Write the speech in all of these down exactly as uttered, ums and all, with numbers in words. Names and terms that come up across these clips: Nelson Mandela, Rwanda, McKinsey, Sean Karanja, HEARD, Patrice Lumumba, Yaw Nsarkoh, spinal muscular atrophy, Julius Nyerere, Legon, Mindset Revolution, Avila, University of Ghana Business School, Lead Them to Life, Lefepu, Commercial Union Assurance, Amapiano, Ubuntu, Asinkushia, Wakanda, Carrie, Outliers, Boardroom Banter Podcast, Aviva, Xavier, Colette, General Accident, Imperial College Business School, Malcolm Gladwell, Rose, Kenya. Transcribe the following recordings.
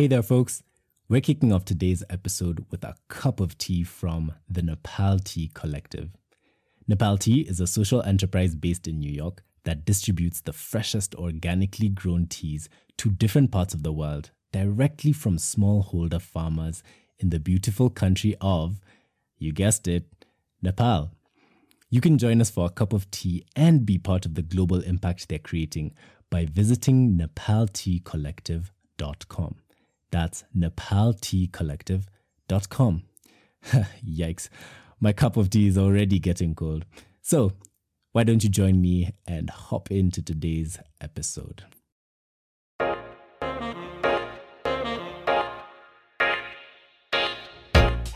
Hey there, folks. We're kicking off today's episode with a cup of tea from the Nepal Tea Collective. Nepal Tea is a social enterprise based in New York that distributes the freshest organically grown teas to different parts of the world directly from smallholder farmers in the beautiful country of, you guessed it, Nepal. You can join us for a cup of tea and be part of the global impact they're creating by visiting Nepal Tea Collective dot com. That's Nepal Tea Collective dot com. Yikes, my cup of tea is already getting cold. So, why don't you join me and hop into today's episode?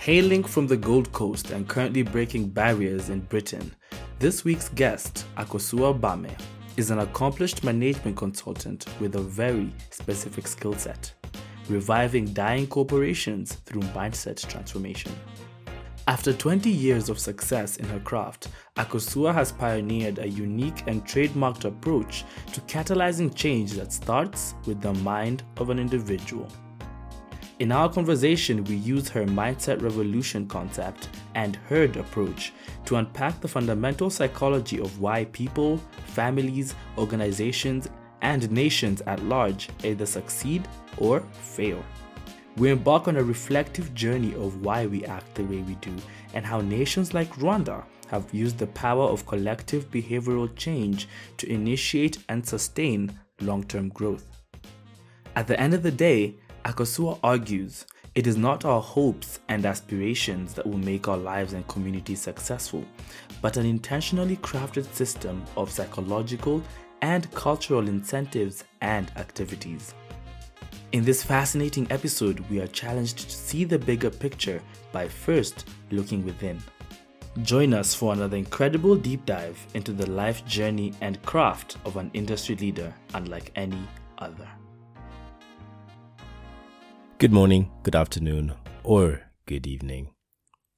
Hailing from the Gold Coast and currently breaking barriers in Britain, this week's guest, Akosua Bame, is an accomplished management consultant with a very specific skill set: reviving dying corporations through mindset transformation. After twenty years of success in her craft, Akosua has pioneered a unique and trademarked approach to catalyzing change that starts with the mind of an individual. In our conversation, we use her Mindset Revolution concept and HEARD approach to unpack the fundamental psychology of why people, families, organizations, and nations at large either succeed or fail. We embark on a reflective journey of why we act the way we do and how nations like Rwanda have used the power of collective behavioral change to initiate and sustain long-term growth. At the end of the day, Akosua argues it is not our hopes and aspirations that will make our lives and communities successful, but an intentionally crafted system of psychological and cultural incentives and activities. In this fascinating episode, we are challenged to see the bigger picture by first looking within. Join us for another incredible deep dive into the life journey and craft of an industry leader unlike any other. Good morning, good afternoon, or good evening.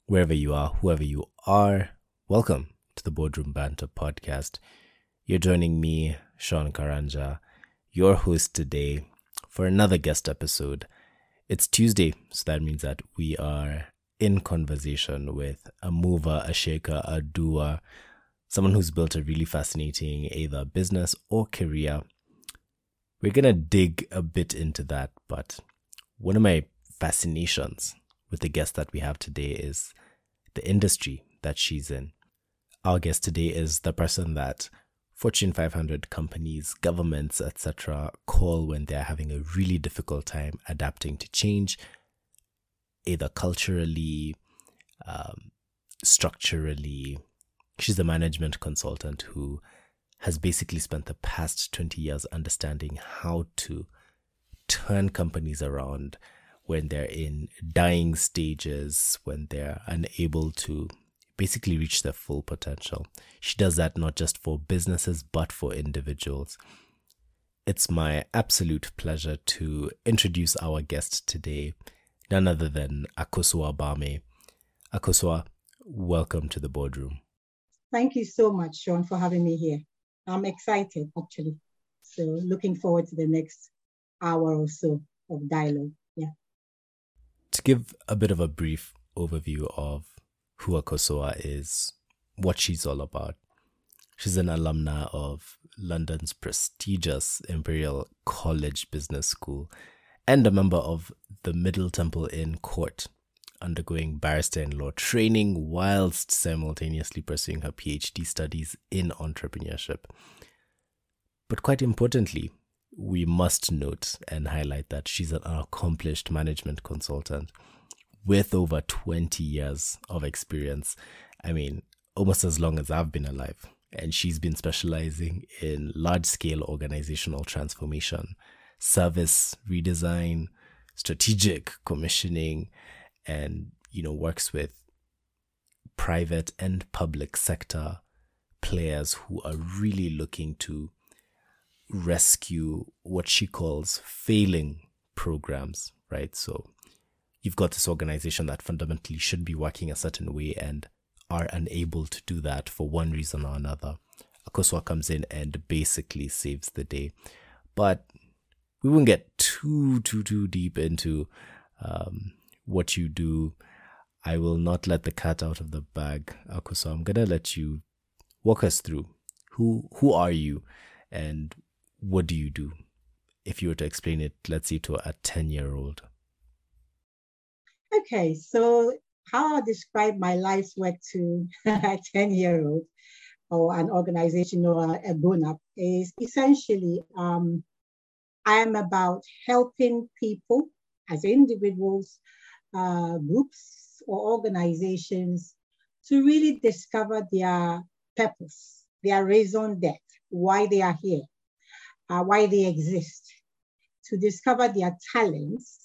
Wherever you are, whoever you are, welcome to the Boardroom Banter Podcast. You're joining me, Sean Karanja, your host today, for another guest episode. It's Tuesday, so that means that we are in conversation with a mover, a shaker, a doer, someone who's built a really fascinating either business or career. We're going to dig a bit into that, but one of my fascinations with the guest that we have today is the industry that she's in. Our guest today is the person that Fortune five hundred companies, governments, et cetera call when they're having a really difficult time adapting to change, either culturally, um, structurally. She's a management consultant who has basically spent the past twenty years understanding how to turn companies around when they're in dying stages, when they're unable to basically reach their full potential. She does that not just for businesses, but for individuals. It's my absolute pleasure to introduce our guest today, none other than Akosua Bame. Akosua, welcome to the Boardroom. Thank you so much, Sean, for having me here. I'm excited, actually. So looking forward to the next hour or so of dialogue. Yeah. To give a bit of a brief overview of who Akosua is, what she's all about. She's an alumna of London's prestigious Imperial College Business School and a member of the Middle Temple Inn Court, undergoing barrister in law training whilst simultaneously pursuing her PhD studies in entrepreneurship. But quite importantly, we must note and highlight that she's an accomplished management consultant with over twenty years of experience. I mean, almost as long as I've been alive. And she's been specializing in large-scale organizational transformation, service redesign, strategic commissioning, and, you know, works with private and public sector players who are really looking to rescue what she calls failing programs, right? So you've got this organization that fundamentally should be working a certain way and are unable to do that for one reason or another. Akosua comes in and basically saves the day. But we wouldn't get too, too, too deep into um, what you do. I will not let the cat out of the bag, Akosua. I'm going to let you walk us through who who are you and what do you do? If you were to explain it, let's say, to a ten-year-old. Okay, so how I describe my life's work to a ten-year-old or an organization or a grown-up is essentially um, I am about helping people as individuals, uh, groups, or organizations to really discover their purpose, their raison d'etre, why they are here, uh, why they exist, to discover their talents,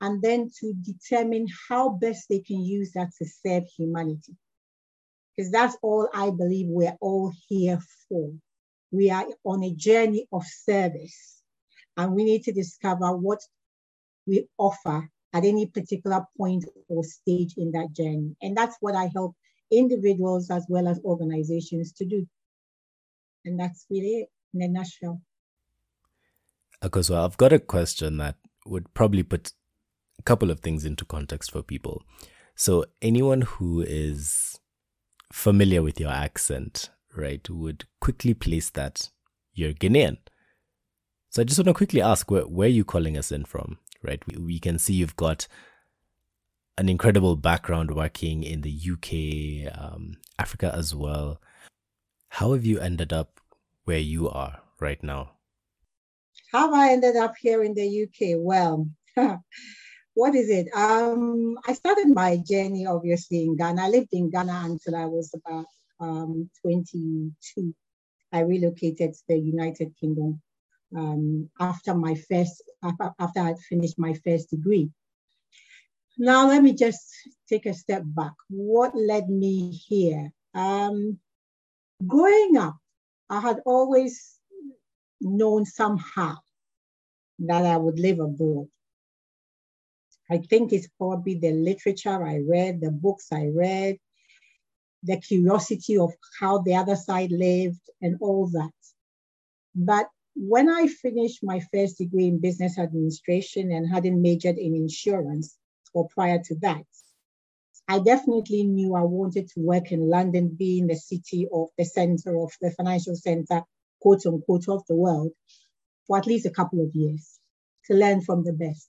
and then to determine how best they can use that to serve humanity. Because that's all I believe we're all here for. We are on a journey of service, and we need to discover what we offer at any particular point or stage in that journey. And that's what I help individuals as well as organizations to do. And that's really it in a nutshell. Akosua, I've got a question that would probably put a couple of things into context for people. So anyone who is familiar with your accent, right, would quickly place that you're Ghanaian. So I just want to quickly ask, where, where are you calling us in from, right? We, we can see you've got an incredible background working in the U K, um, Africa as well. How have you ended up where you are right now? How have I ended up here in the U K? Well, what is it? Um, I started my journey, obviously, in Ghana. I lived in Ghana until I was about um, twenty-two. I relocated to the United Kingdom. Um, after my first, after I finished my first degree. Now, let me just take a step back. What led me here? Um, growing up, I had always known somehow that I would live abroad. I think it's probably the literature I read, the books I read, the curiosity of how the other side lived and all that. But when I finished my first degree in business administration and hadn't majored in insurance or prior to that, I definitely knew I wanted to work in London, be in the city of the center of the financial center, quote unquote, of the world for at least a couple of years to learn from the best.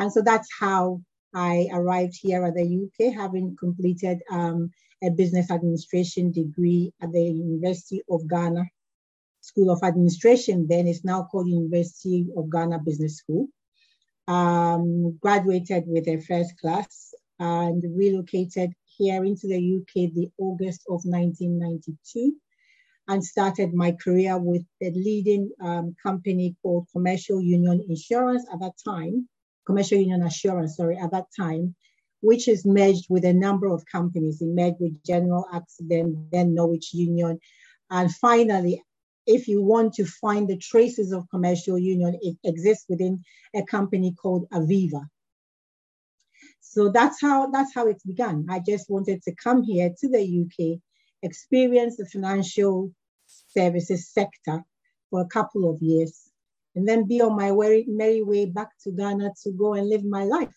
And so that's how I arrived here at the U K, having completed um, a business administration degree at the University of Ghana School of Administration, then it's now called University of Ghana Business School. Um, graduated with a first class and relocated here into the U K the August of nineteen ninety-two and started my career with the leading um, company called Commercial Union Insurance at that time, Commercial Union Assurance, sorry, at that time, which is merged with a number of companies. It merged with General Accident, then Norwich Union, and finally, if you want to find the traces of Commercial Union, it exists within a company called Aviva. So that's how that's how it began. I just wanted to come here to the U K, experience the financial services sector for a couple of years, and then be on my merry way back to Ghana to go and live my life.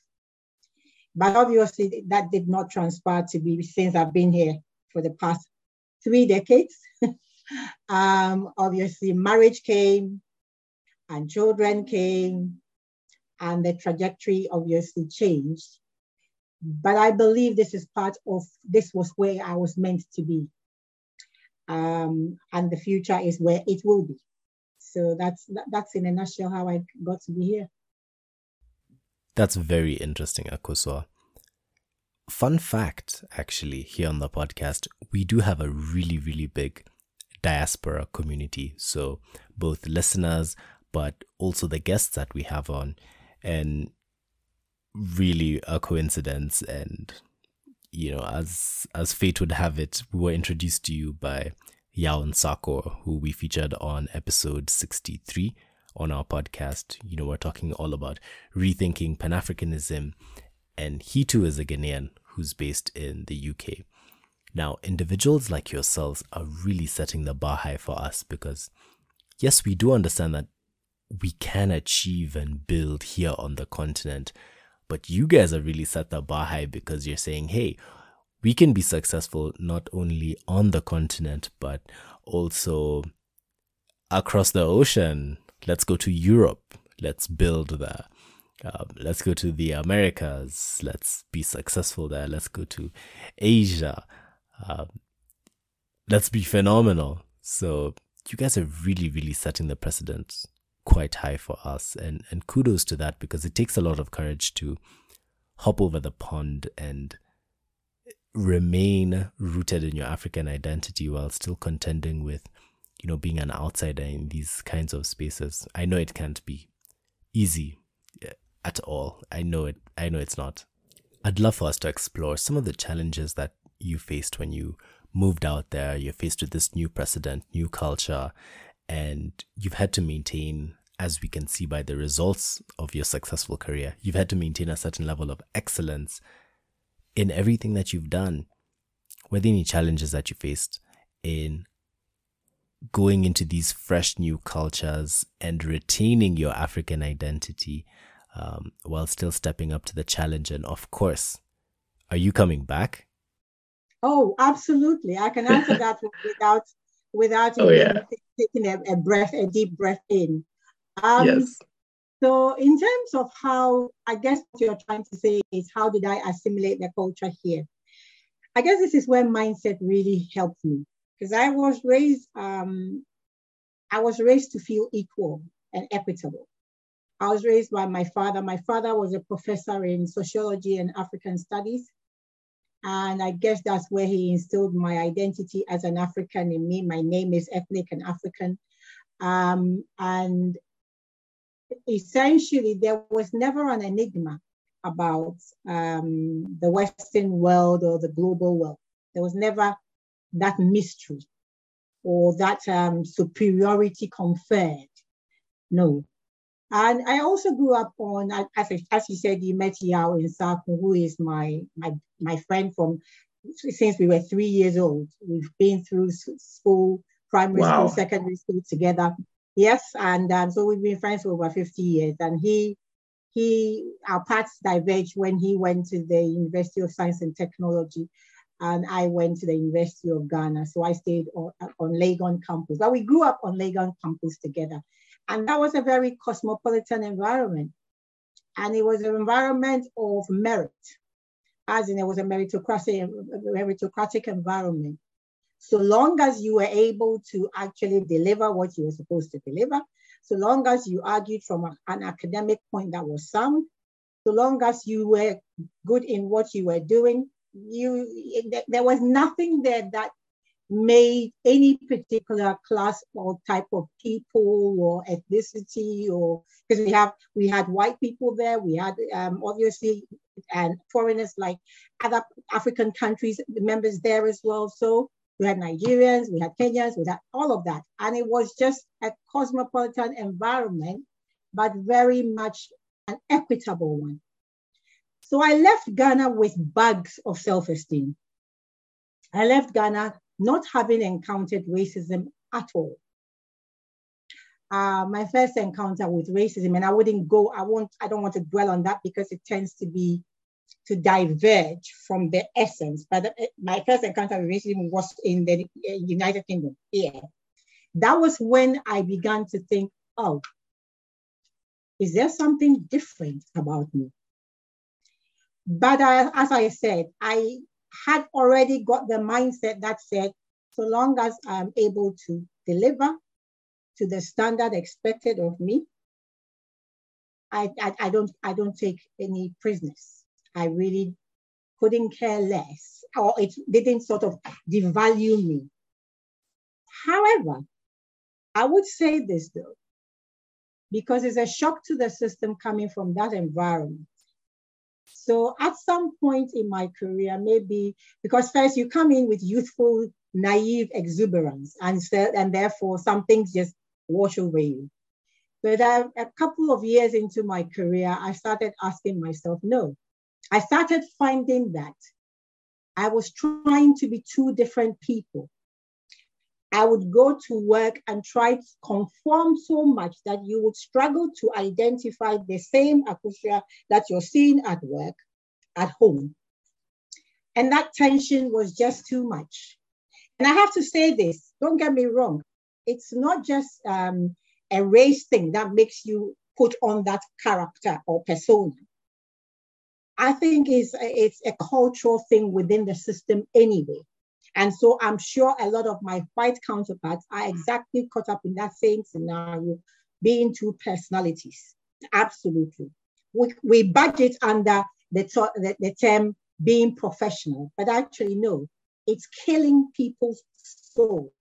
But obviously that did not transpire to be since I've been here for the past three decades. Um, obviously, marriage came and children came and the trajectory obviously changed. But I believe this is part of, this was where I was meant to be. Um, and the future is where it will be. So that's, that's in a nutshell how I got to be here. That's very interesting, Akosua. Fun fact, actually, here on the podcast, we do have a really, really big diaspora community, so both listeners but also the guests that we have on, and really a coincidence, and you know, as as fate would have it, we were introduced to you by Yaw Nsarkoh, who we featured on episode sixty-three on our podcast. You know, we're talking all about rethinking Pan-Africanism, and he too is a Ghanaian who's based in the U K. Now, individuals like yourselves are really setting the bar high for us because, yes, we do understand that we can achieve and build here on the continent. But you guys have really set the bar high because you're saying, hey, we can be successful not only on the continent, but also across the ocean. Let's go to Europe. Let's build there. Uh, let's go to the Americas. Let's be successful there. Let's go to Asia. Uh, let's be phenomenal. So you guys are really, really setting the precedent quite high for us. And, and kudos to that, because it takes a lot of courage to hop over the pond and remain rooted in your African identity while still contending with, you know, being an outsider in these kinds of spaces. I know it can't be easy at all. I know it. I know it's not. I'd love for us to explore some of the challenges that you faced when you moved out there. You're faced with this new precedent, new culture, and you've had to maintain, as we can see by the results of your successful career, you've had to maintain a certain level of excellence in everything that you've done. Were there any challenges that you faced in going into these fresh new cultures and retaining your African identity um, while still stepping up to the challenge? And of course, are you coming back? Oh, absolutely. I can answer that without without oh, yeah. taking a, a breath, a deep breath in. Um, yes. So in terms of how, I guess what you're trying to say is, how did I assimilate the culture here? I guess this is where mindset really helped me, because I was raised, um, I was raised to feel equal and equitable. I was raised by my father. My father was a professor in sociology and African studies. And I guess that's where he instilled my identity as an African in me. My name is ethnic and African. Um, and essentially, there was never an enigma about um, the Western world or the global world. There was never that mystery or that um, superiority conferred. No. And I also grew up on, as, as you said, you met Yaw Nsarkoh, who is my, my my friend from since we were three years old. We've been through school, primary wow. school, secondary school together. Yes, and um, so we've been friends for over fifty years. And he, he, our paths diverged when he went to the University of Science and Technology, and I went to the University of Ghana. So I stayed on, on Legon campus. But we grew up on Legon campus together. And that was a very cosmopolitan environment. And it was an environment of merit, as in it was a meritocratic, a meritocratic environment. So long as you were able to actually deliver what you were supposed to deliver, so long as you argued from a, an academic point that was sound, so long as you were good in what you were doing, you there was nothing there that made any particular class or type of people or ethnicity, or because we have we had white people there, we had um, obviously and foreigners like other African countries members there as well. So we had Nigerians, we had Kenyans, we had all of that, and it was just a cosmopolitan environment, but very much an equitable one. So I left Ghana with bags of self-esteem. I left Ghana not having encountered racism at all. Uh, my first encounter with racism, and I wouldn't go, I won't, I don't want to dwell on that because it tends to be, to diverge from the essence. But the, my first encounter with racism was in the United Kingdom, yeah. That was when I began to think, oh, is there something different about me? But I, as I said, I, had already got the mindset that said, so long as I'm able to deliver to the standard expected of me, I, I, I don't I don't take any prisoners. I really couldn't care less, or it didn't sort of devalue me. However, I would say this though, because it's a shock to the system coming from that environment. So at some point in my career, maybe, because first you come in with youthful, naive exuberance, and, and therefore some things just wash over you. But I, a couple of years into my career, I started asking myself, no, I started finding that I was trying to be two different people. I would go to work and try to conform so much that you would struggle to identify the same Akosua that you're seeing at work, at home. And that tension was just too much. And I have to say this, don't get me wrong. It's not just um, a race thing that makes you put on that character or persona. I think it's, it's a cultural thing within the system anyway. And so I'm sure a lot of my white counterparts are exactly caught up in that same scenario, being two personalities. Absolutely. We, we budget under the, the, the term being professional, but actually no, it's killing people's soul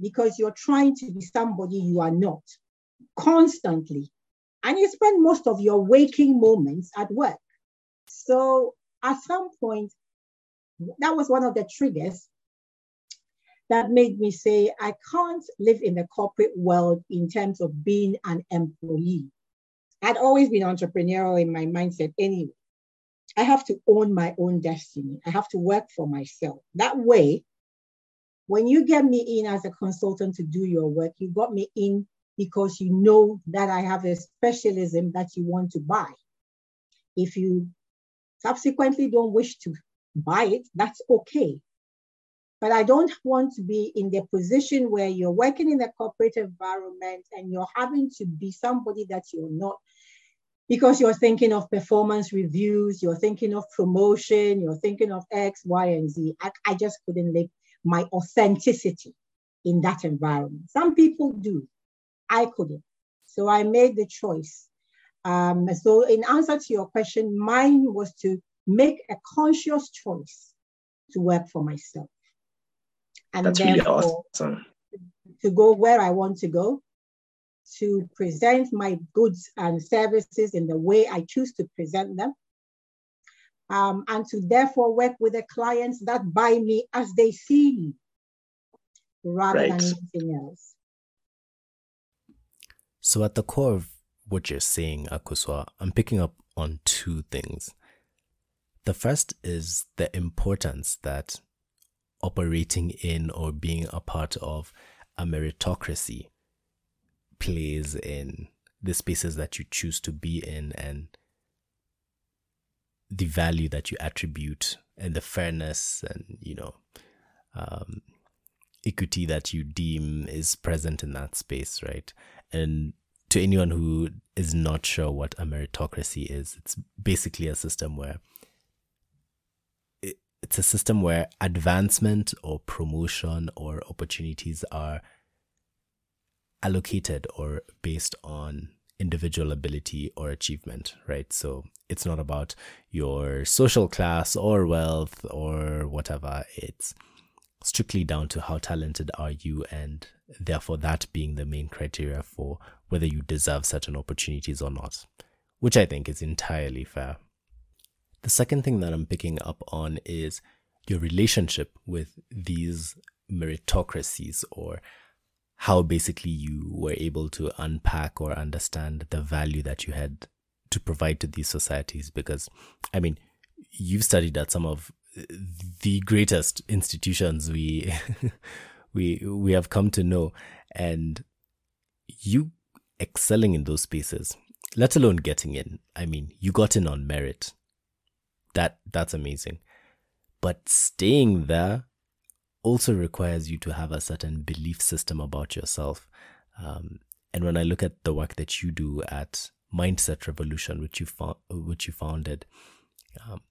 because you're trying to be somebody you are not constantly. And you spend most of your waking moments at work. So at some point, that was one of the triggers that made me say, I can't live in the corporate world in terms of being an employee. I'd always been entrepreneurial in my mindset anyway. I have to own my own destiny. I have to work for myself. That way, when you get me in as a consultant to do your work, you got me in because you know that I have a specialism that you want to buy. If you subsequently don't wish to buy it, that's okay. But I don't want to be in the position where you're working in the corporate environment and you're having to be somebody that you're not because you're thinking of performance reviews, you're thinking of promotion, you're thinking of X, Y, and Z. I, I just couldn't live my authenticity in that environment. Some people do. I couldn't. So I made the choice. Um, so in answer to your question, mine was to make a conscious choice to work for myself. And that's really awesome. To go where I want to go, to present my goods and services in the way I choose to present them, um, and to therefore work with the clients that buy me as they see me, rather right. than anything else. So at the core of what you're saying, Akosua, I'm picking up on two things. The first is the importance that operating in or being a part of a meritocracy plays in the spaces that you choose to be in and the value that you attribute and the fairness and, you know, um, equity that you deem is present in that space, right? And to anyone who is not sure what a meritocracy is, it's basically a system where It's a system where advancement or promotion or opportunities are allocated or based on individual ability or achievement, right? So it's not about your social class or wealth or whatever. It's strictly down to how talented are you, and therefore that being the main criteria for whether you deserve certain opportunities or not, which I think is entirely fair. The second thing that I'm picking up on is your relationship with these meritocracies, or how basically you were able to unpack or understand the value that you had to provide to these societies. Because, I mean, you've studied at some of the greatest institutions we we we have come to know, and you excelling in those spaces, let alone getting in. I mean, you got in on merit. That that's amazing. But staying there also requires you to have a certain belief system about yourself. Um, and when I look at the work that you do at Mindset Revolution, which you, fo- which you founded, um,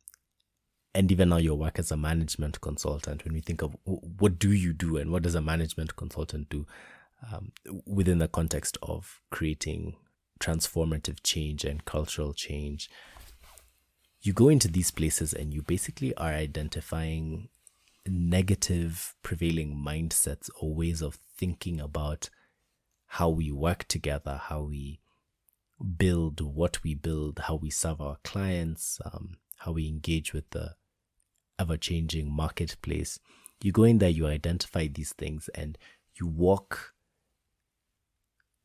and even now your work as a management consultant, when we think of what do you do and what does a management consultant do um, within the context of creating transformative change and cultural change, you go into these places and you basically are identifying negative prevailing mindsets or ways of thinking about how we work together, how we build what we build, how we serve our clients, um, how we engage with the ever-changing marketplace. You go in there, you identify these things, and you walk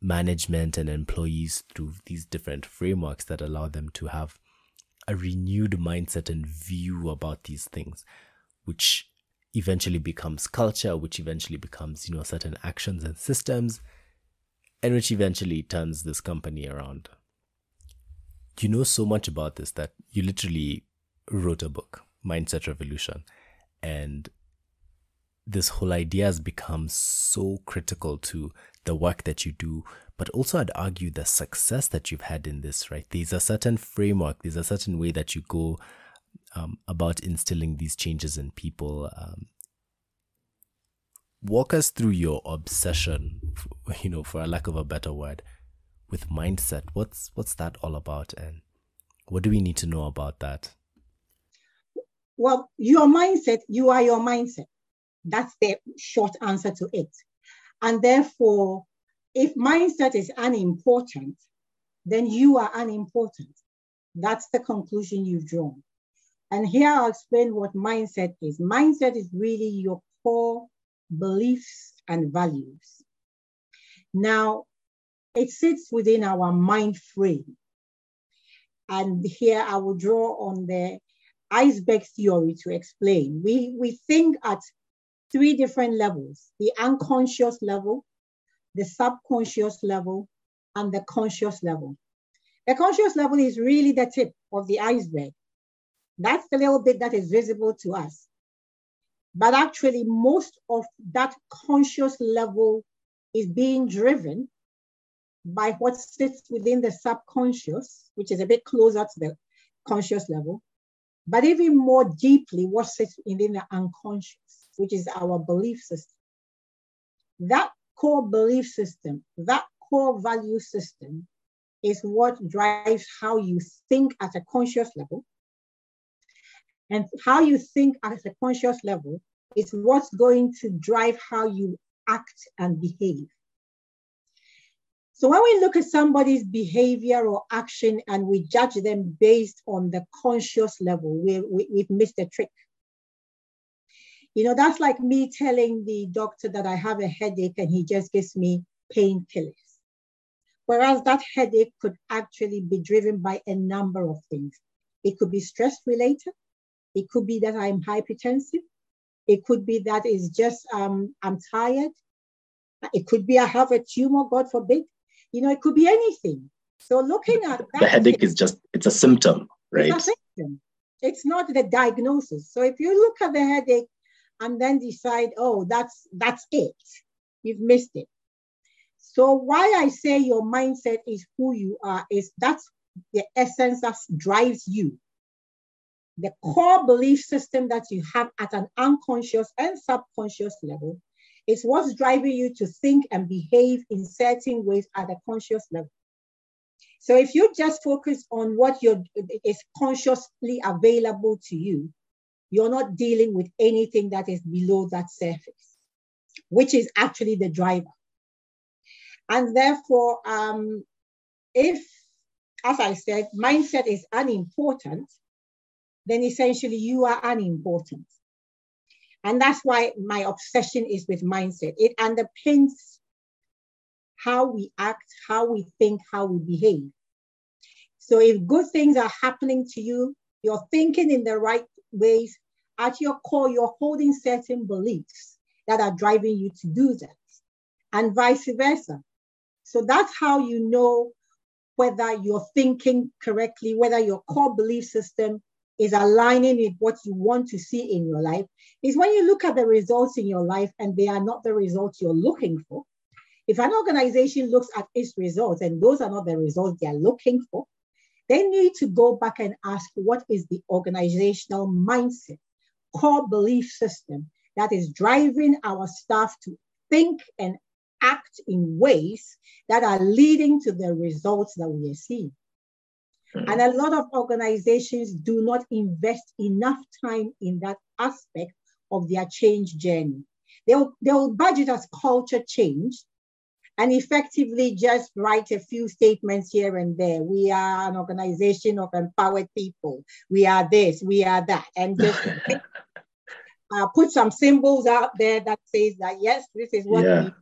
management and employees through these different frameworks that allow them to have a renewed mindset and view about these things, which eventually becomes culture, which eventually becomes, you know, certain actions and systems, and which eventually turns this company around. You know so much about this that you literally wrote a book, Mindset Revolution, and this whole idea has become so critical to the work that you do, but also I'd argue the success that you've had in this, right? There's a certain framework, there's a certain way that you go um, about instilling these changes in people. Um, walk us through your obsession, you know, for a lack of a better word, with mindset. What's what's that all about, and what do we need to know about that? Well, your mindset, you are your mindset. That's the short answer to it. And therefore, if mindset is unimportant, then you are unimportant. That's the conclusion you've drawn. And here I'll explain what mindset is. Mindset is really your core beliefs and values. Now, it sits within our mind frame. And here I will draw on the iceberg theory to explain. We, we think at three different levels: the unconscious level, the subconscious level, and the conscious level. The conscious level is really the tip of the iceberg. That's the little bit that is visible to us. But actually, most of that conscious level is being driven by what sits within the subconscious, which is a bit closer to the conscious level, but even more deeply what sits within the unconscious, which is our belief system. That core belief system, that core value system is what drives how you think at a conscious level. And how you think at a conscious level is what's going to drive how you act and behave. So when we look at somebody's behavior or action and we judge them based on the conscious level, we, we, we've missed a trick. You know, that's like me telling the doctor that I have a headache and he just gives me painkillers. Whereas that headache could actually be driven by a number of things. It could be stress related. It could be that I'm hypertensive. It could be that it's just um, I'm tired. It could be I have a tumor, God forbid. You know, it could be anything. So looking at that. The headache is just, it's a symptom, right? It's a symptom. It's not the diagnosis. So if you look at the headache, and then decide, oh, that's that's it. You've missed it. So why I say your mindset is who you are, is that's the essence that drives you. The core belief system that you have at an unconscious and subconscious level is what's driving you to think and behave in certain ways at a conscious level. So if you just focus on what you're, is consciously available to you, you're not dealing with anything that is below that surface, which is actually the driver. And therefore, um, if, as I said, mindset is unimportant, then essentially you are unimportant. And that's why my obsession is with mindset. It underpins how we act, how we think, how we behave. So if good things are happening to you, you're thinking in the right ways, at your core, you're holding certain beliefs that are driving you to do that, and vice versa. So that's how you know whether you're thinking correctly, whether your core belief system is aligning with what you want to see in your life, is when you look at the results in your life and they are not the results you're looking for. If an organization looks at its results and those are not the results they're looking for, they need to go back and ask, what is the organizational mindset, core belief system that is driving our staff to think and act in ways that are leading to the results that we are seeing? Mm-hmm. And a lot of organizations do not invest enough time in that aspect of their change journey. They'll, they'll budget as culture change, and effectively just write a few statements here and there. We are an organization of empowered people. We are this, we are that. And just uh, put some symbols out there that says that, yes, this is what yeah. we're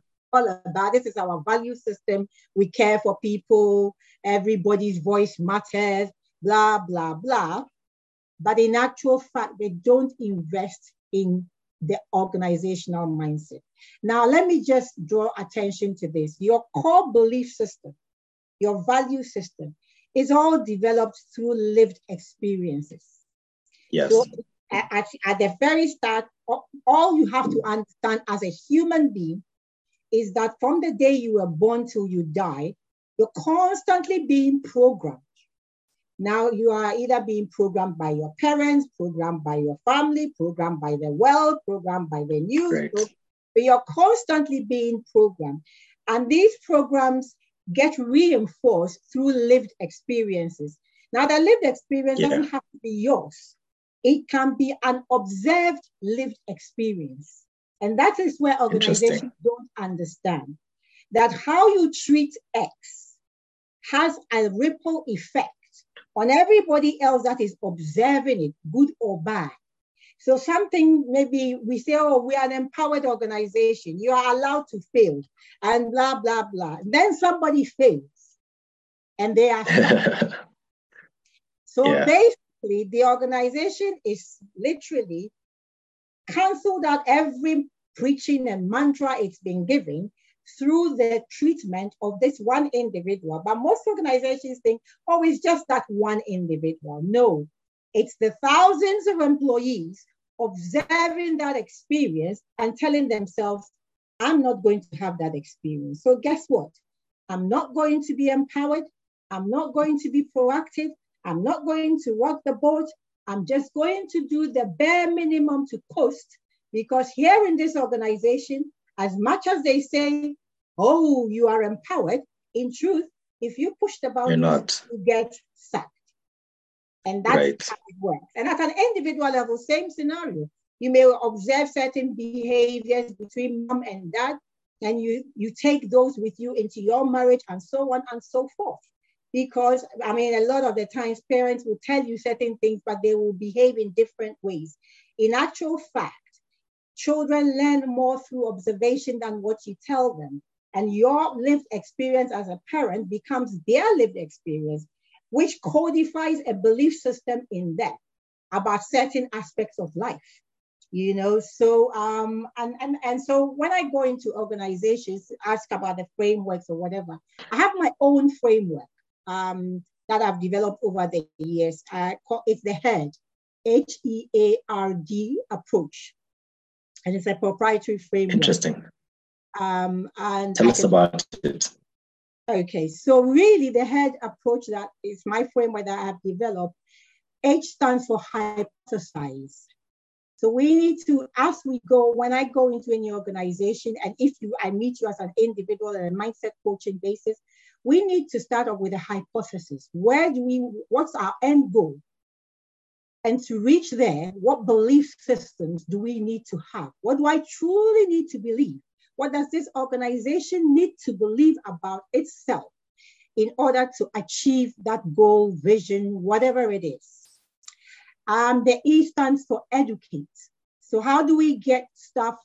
all about. This is our value system. We care for people. Everybody's voice matters, blah, blah, blah. But in actual fact, they don't invest in the organizational mindset. Now, let me just draw attention to this. Your core belief system, your value system, is all developed through lived experiences. Yes. So at, at the very start, all you have to understand as a human being is that from the day you were born till you die, you're constantly being programmed. Now you are either being programmed by your parents, programmed by your family, programmed by the world, programmed by the news, right. But you're constantly being programmed. And these programs get reinforced through lived experiences. Now the lived experience yeah. doesn't have to be yours. It can be an observed lived experience. And that is where organizations don't understand that how you treat X has a ripple effect on everybody else that is observing it, good or bad. So something maybe we say, oh, we are an empowered organization. You are allowed to fail and blah, blah, blah. And then somebody fails and they are stuck. So yeah. basically the organization is literally canceled out every preaching and mantra it's been given through the treatment of this one individual. But most organizations think, oh, it's just that one individual. No, it's the thousands of employees observing that experience and telling themselves, I'm not going to have that experience. So guess what? I'm not going to be empowered. I'm not going to be proactive. I'm not going to rock the boat. I'm just going to do the bare minimum to coast, because here in this organization, as much as they say, oh, you are empowered, in truth, if you push the boundaries, you get sacked. And that's right. how it works. And at an individual level, same scenario. You may observe certain behaviors between mom and dad, and you, you take those with you into your marriage and so on and so forth. Because, I mean, a lot of the times parents will tell you certain things, but they will behave in different ways. In actual fact, children learn more through observation than what you tell them. And your lived experience as a parent becomes their lived experience, which codifies a belief system in them about certain aspects of life. You know, so, um, and, and, and so when I go into organizations to ask about the frameworks or whatever, I have my own framework um, that I've developed over the years. I call, it's the HEARD, H E A R D approach. And it's a proprietary framework. Interesting. Um, and Tell us about it. Okay, so really the HEARD approach, that is my framework that I have developed. H stands for hypothesize. So we need to, as we go, when I go into any organization, and if you, I meet you as an individual on a mindset coaching basis, we need to start off with a hypothesis. Where do we, what's our end goal? And to reach there, what belief systems do we need to have? What do I truly need to believe? What does this organization need to believe about itself in order to achieve that goal, vision, whatever it is? Um, the E stands for educate. So how do we get staff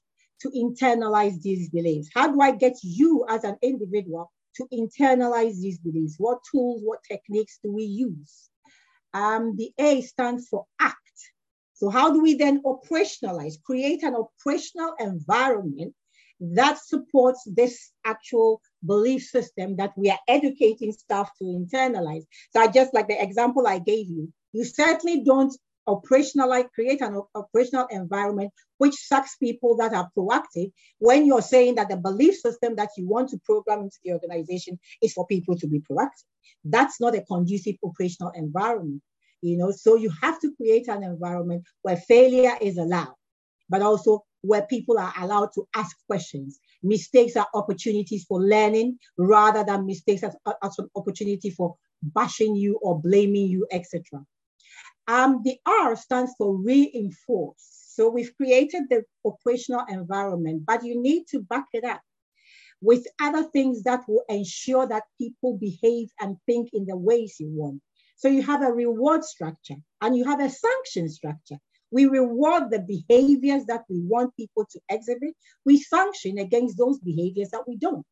to internalize these beliefs? How do I get you as an individual to internalize these beliefs? What tools, what techniques do we use? Um, the A stands for act. So how do we then operationalize, create an operational environment that supports this actual belief system that we are educating staff to internalize? So I just like the example I gave you, you certainly don't operationalize, create an operational environment which sucks people that are proactive when you're saying that the belief system that you want to program into the organization is for people to be proactive. That's not a conducive operational environment, you know. So you have to create an environment where failure is allowed, but also where people are allowed to ask questions. Mistakes are opportunities for learning rather than mistakes as, as an opportunity for bashing you or blaming you, et cetera. Um, the R stands for reinforce. So we've created the operational environment, but you need to back it up with other things that will ensure that people behave and think in the ways you want. So you have a reward structure and you have a sanction structure. We reward the behaviors that we want people to exhibit. We sanction against those behaviors that we don't.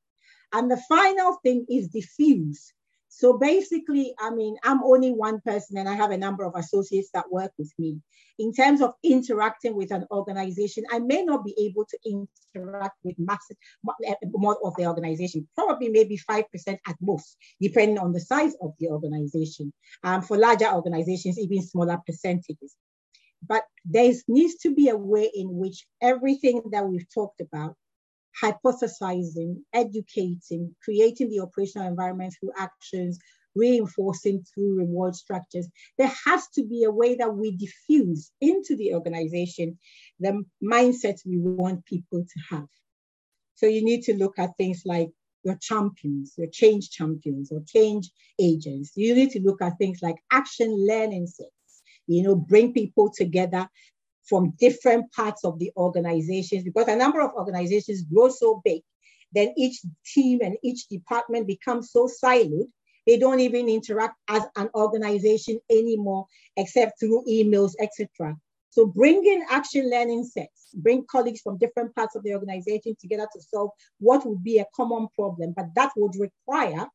And the final thing is diffuse. So basically, I mean, I'm only one person and I have a number of associates that work with me. In terms of interacting with an organization, I may not be able to interact with masses, more of the organization, probably maybe five percent at most, depending on the size of the organization. Um, for larger organizations, even smaller percentages. But there needs to be a way in which everything that we've talked about, hypothesizing, educating, creating the operational environment through actions, reinforcing through reward structures. There has to be a way that we diffuse into the organization the mindset we want people to have. So you need to look at things like your champions, your change champions or change agents. You need to look at things like action learning sets, you know, bring people together from different parts of the organizations, because a number of organizations grow so big, then each team and each department becomes so siloed, they don't even interact as an organization anymore, except through emails, et cetera. So bring in action learning sets, bring colleagues from different parts of the organization together to solve what would be a common problem, but that would require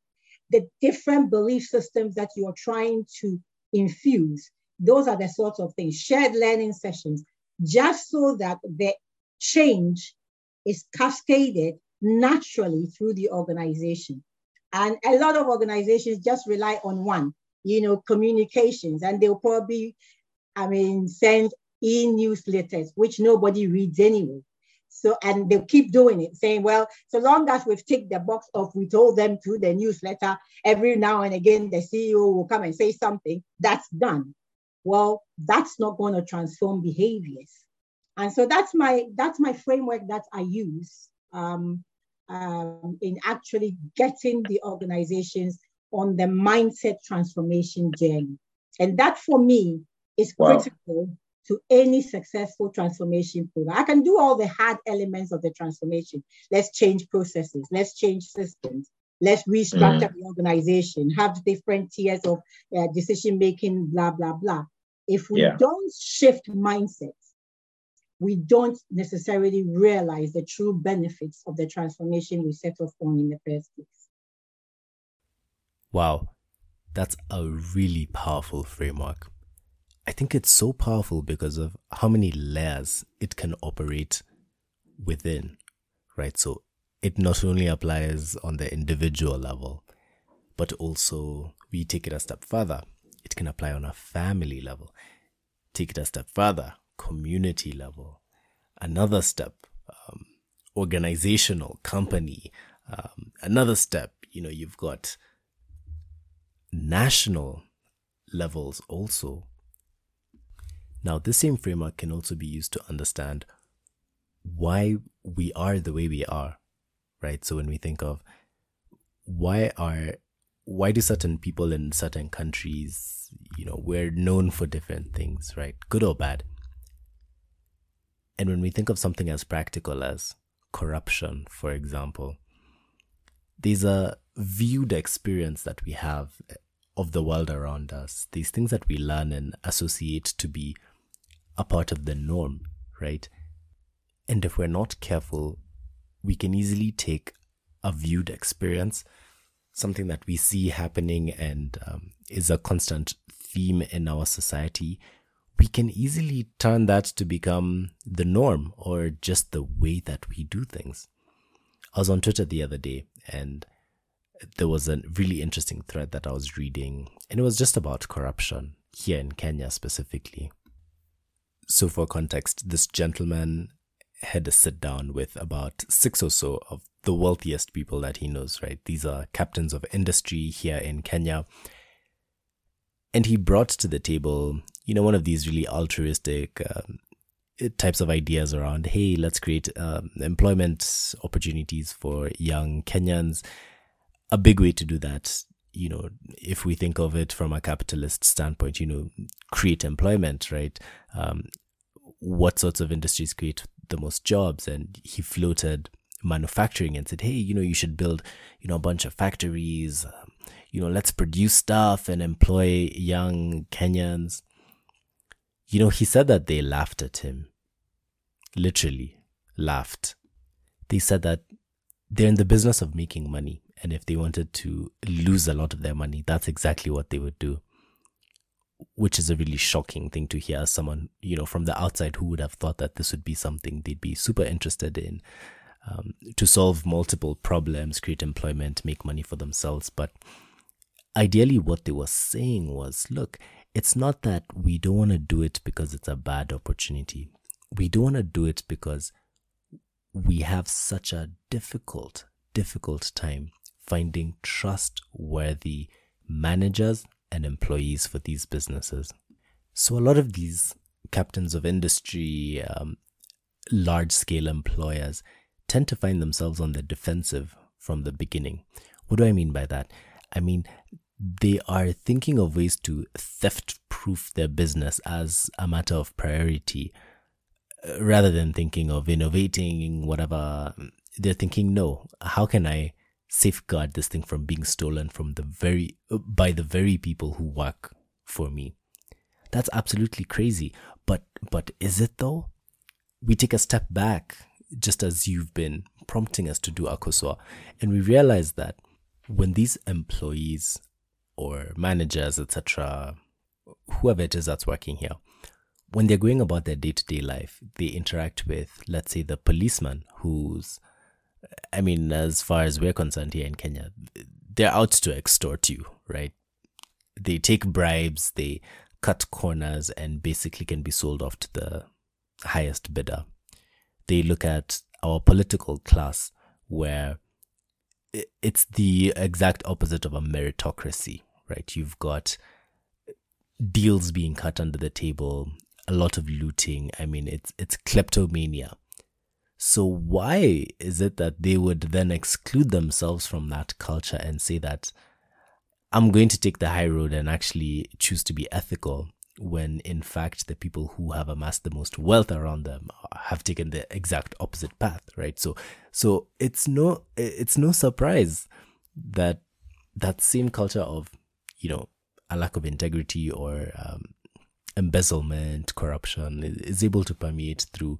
the different belief systems that you're trying to infuse. Those are the sorts of things, shared learning sessions, just so that the change is cascaded naturally through the organization. And a lot of organizations just rely on one, you know, communications, and they'll probably, I mean, send e-newsletters, which nobody reads anyway. So, and they'll keep doing it, saying, well, so long as we've ticked the box of we told them through the newsletter, every now and again, the C E O will come and say something, that's done. Well, that's not going to transform behaviors. And so that's my, that's my framework that I use um, um, in actually getting the organizations on the mindset transformation journey. And that for me is critical wow. to any successful transformation program. I can do all the hard elements of the transformation. Let's change processes, let's change systems. Let's restructure mm. the organization, have different tiers of uh, decision-making, blah, blah, blah. If we yeah. don't shift mindsets, we don't necessarily realize the true benefits of the transformation we set off on in the first place. Wow, that's a really powerful framework. I think it's so powerful because of how many layers it can operate within, right? So it not only applies on the individual level, but also we take it a step further. It can apply on a family level. Take it a step further, community level. Another step, um, organizational, company. Um, another step, you know, you've got national levels also. Now, this same framework can also be used to understand why we are the way we are. Right. So when we think of why are why do certain people in certain countries, you know, we're known for different things, right? Good or bad. And when we think of something as practical as corruption, for example, there's a viewed experience that we have of the world around us. These things that we learn and associate to be a part of the norm, right? And if we're not careful, we can easily take a viewed experience, something that we see happening and um, is a constant theme in our society. We can easily turn that to become the norm or just the way that we do things. I was on Twitter the other day and there was a really interesting thread that I was reading, and it was just about corruption here in Kenya specifically. So for context, this gentleman had a sit down with about six or so of the wealthiest people that he knows, right? These are captains of industry here in Kenya. And he brought to the table, you know, one of these really altruistic um, types of ideas around, hey, let's create um, employment opportunities for young Kenyans. A big way to do that, you know, if we think of it from a capitalist standpoint, you know, create employment, right? Um, what sorts of industries create the most jobs? And he floated manufacturing and said, hey, you know, you should build, you know, a bunch of factories, um, you know, let's produce stuff and employ young Kenyans. You know, he said that they laughed at him, literally laughed. They said that they're in the business of making money and if they wanted to lose a lot of their money, that's exactly what they would do, which is a really shocking thing to hear as someone, you know, from the outside who would have thought that this would be something they'd be super interested in, um, to solve multiple problems, create employment, make money for themselves. But ideally what they were saying was, look, it's not that we don't want to do it because it's a bad opportunity. We don't want to do it because we have such a difficult, difficult time finding trustworthy managers and employees for these businesses. So a lot of these captains of industry, um, large-scale employers, tend to find themselves on the defensive from the beginning. What do I mean by that? I mean, they are thinking of ways to theft-proof their business as a matter of priority, rather than thinking of innovating, whatever. They're thinking, no, how can I safeguard this thing from being stolen from the very by the very people who work for me? That's absolutely crazy. But but is it though? We take a step back, just as you've been prompting us to do, Akosua, and we realize that when these employees or managers, et cetera, whoever it is that's working here, when they're going about their day-to-day life, they interact with, let's say, the policeman who's, I mean, as far as we're concerned here in Kenya, they're out to extort you, right? They take bribes, they cut corners, and basically can be sold off to the highest bidder. They look at our political class, where it's the exact opposite of a meritocracy, right? You've got deals being cut under the table, a lot of looting. I mean, it's it's kleptomania. So why is it that they would then exclude themselves from that culture and say that I'm going to take the high road and actually choose to be ethical, when in fact the people who have amassed the most wealth around them have taken the exact opposite path, right? So so it's no it's no surprise that that same culture of, you know, a lack of integrity or um, embezzlement, corruption is able to permeate through,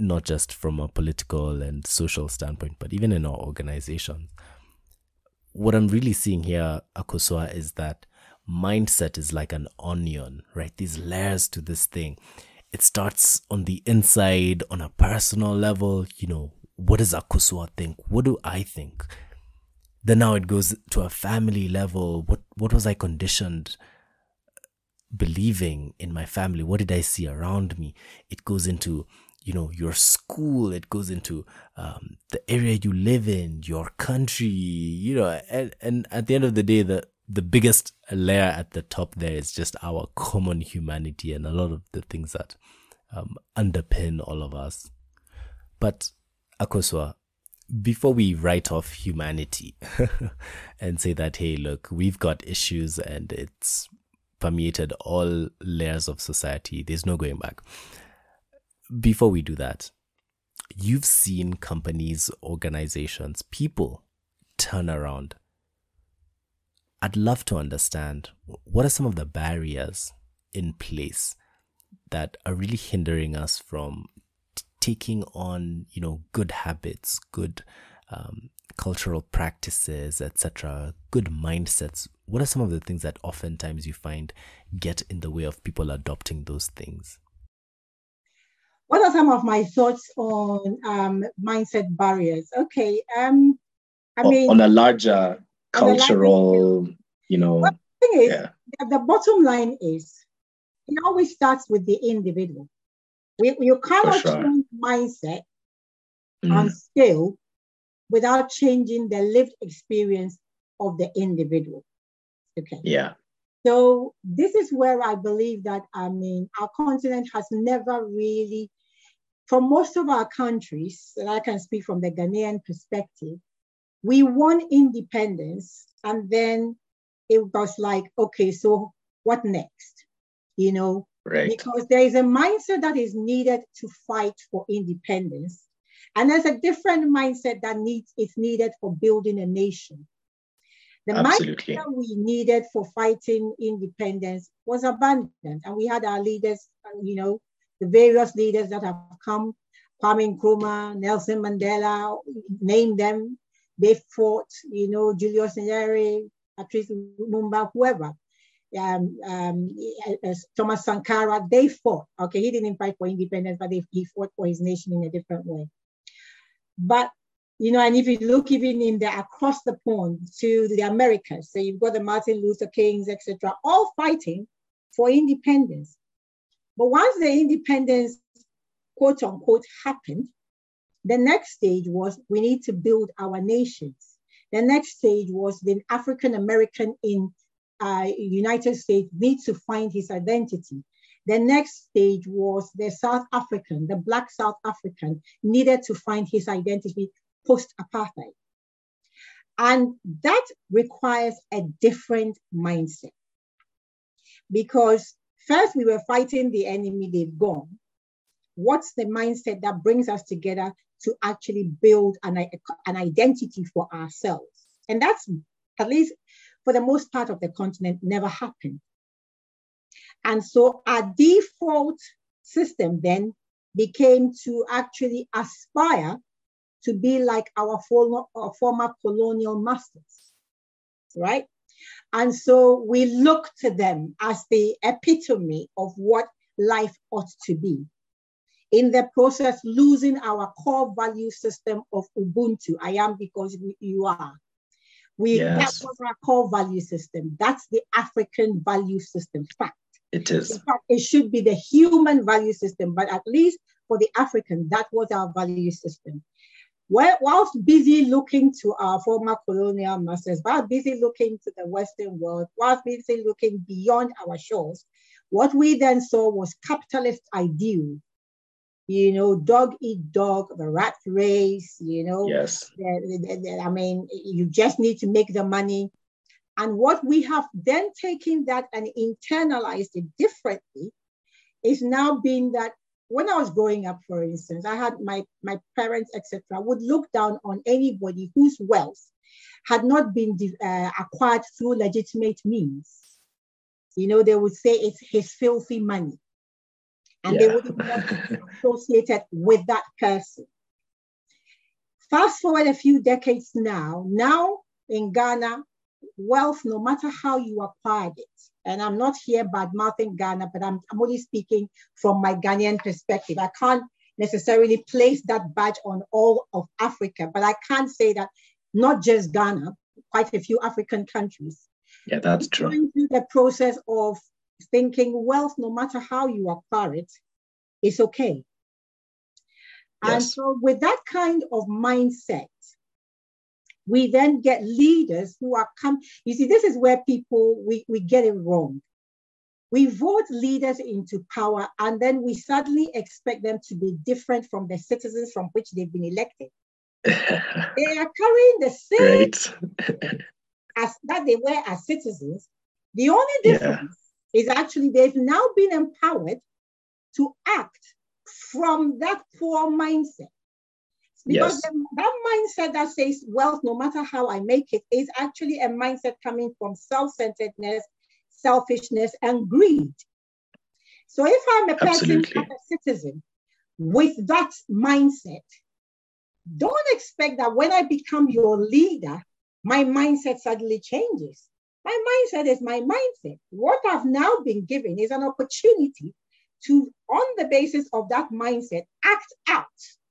not just from a political and social standpoint, but even in our organizations. What I'm really seeing here, Akosua, is that mindset is like an onion, right? These layers to this thing. It starts on the inside, on a personal level. You know, what does Akosua think? What do I think? Then now it goes to a family level. What what was I conditioned believing in my family? What did I see around me? It goes into, you know, your school. It goes into um, the area you live in, your country, you know. And, and at the end of the day, the, the biggest layer at the top there is just our common humanity and a lot of the things that um, underpin all of us. But Akosua, before we write off humanity and say that, hey, look, we've got issues and it's permeated all layers of society, there's no going back. Before we do that, you've seen companies, organizations, people turn around. I'd love to understand, what are some of the barriers in place that are really hindering us from taking on, you know, good habits, good um, cultural practices, et cetera, good mindsets? What are some of the things that oftentimes you find get in the way of people adopting those things? What are some of my thoughts on um, mindset barriers? Okay, um, I on, mean... On a larger cultural, larger, you know... Well, the thing is, yeah. the, the bottom line is, it always starts with the individual. We, you cannot sure. change mindset mm. and skill without changing the lived experience of the individual. Okay. Yeah. So this is where I believe that, I mean, our continent has never really, for most of our countries, and I can speak from the Ghanaian perspective, we won independence and then it was like, okay, so what next? You know? Right. Because there is a mindset that is needed to fight for independence. And there's a different mindset that needs is needed for building a nation. The Absolutely. mindset that we needed for fighting independence was abandoned. And we had our leaders, you know, the various leaders that have come, Kwame Nkrumah, Nelson Mandela, name them. They fought, you know, Julius Nyerere, Patrice Lumumba, whoever, um, um, Thomas Sankara, they fought. Okay, he didn't fight for independence, but they, he fought for his nation in a different way. But, you know, and if you look even in the, across the pond to the Americas, so you've got the Martin Luther Kings, et cetera, all fighting for independence. But once the independence, quote unquote, happened, the next stage was we need to build our nations. The next stage was the African American in uh, United States needs to find his identity. The next stage was the South African, the Black South African needed to find his identity post-apartheid. And that requires a different mindset. Because first we were fighting the enemy, they've gone. What's the mindset that brings us together to actually build an, an identity for ourselves? And that's, at least for the most part of the continent, never happened. And so our default system then became to actually aspire to be like our former, our former colonial masters, right? And so we look to them as the epitome of what life ought to be. In the process, losing our core value system of Ubuntu, I am because we, you are. We, yes. That was our core value system. That's the African value system, fact. It is. In fact, it should be the human value system, but at least for the African, that was our value system. We're, whilst busy looking to our former colonial masters, whilst busy looking to the Western world, whilst busy looking beyond our shores, what we then saw was capitalist ideals. You know, dog eat dog, the rat race, you know. Yes. The, the, the, I mean, you just need to make the money. And what we have then taken that and internalized it differently is now being that when I was growing up, for instance, I had my, my parents, et cetera, would look down on anybody whose wealth had not been uh, acquired through legitimate means. You know, they would say it's his filthy money. And yeah. They wouldn't want to be associated with that person. Fast forward a few decades now. Now in Ghana, wealth, no matter how you acquired it, and I'm not here bad-mouthing Ghana, but I'm, I'm only speaking from my Ghanaian perspective. I can't necessarily place that badge on all of Africa, but I can say that not just Ghana, quite a few African countries. Yeah, that's true. Going through the process of thinking wealth, no matter how you acquire it, it's okay. Yes. And so with that kind of mindset, we then get leaders who are come. You see, this is where people, we, we get it wrong. We vote leaders into power and then we suddenly expect them to be different from the citizens from which they've been elected. They are carrying the same as that they were as citizens. The only difference, yeah, is actually they've now been empowered to act from that poor mindset. Because yes. the, that mindset that says wealth, no matter how I make it, is actually a mindset coming from self-centeredness, selfishness, and greed. So if I'm a person, I'm a citizen, with that mindset, don't expect that when I become your leader, my mindset suddenly changes. My mindset is my mindset. What I've now been given is an opportunity to, on the basis of that mindset, act out.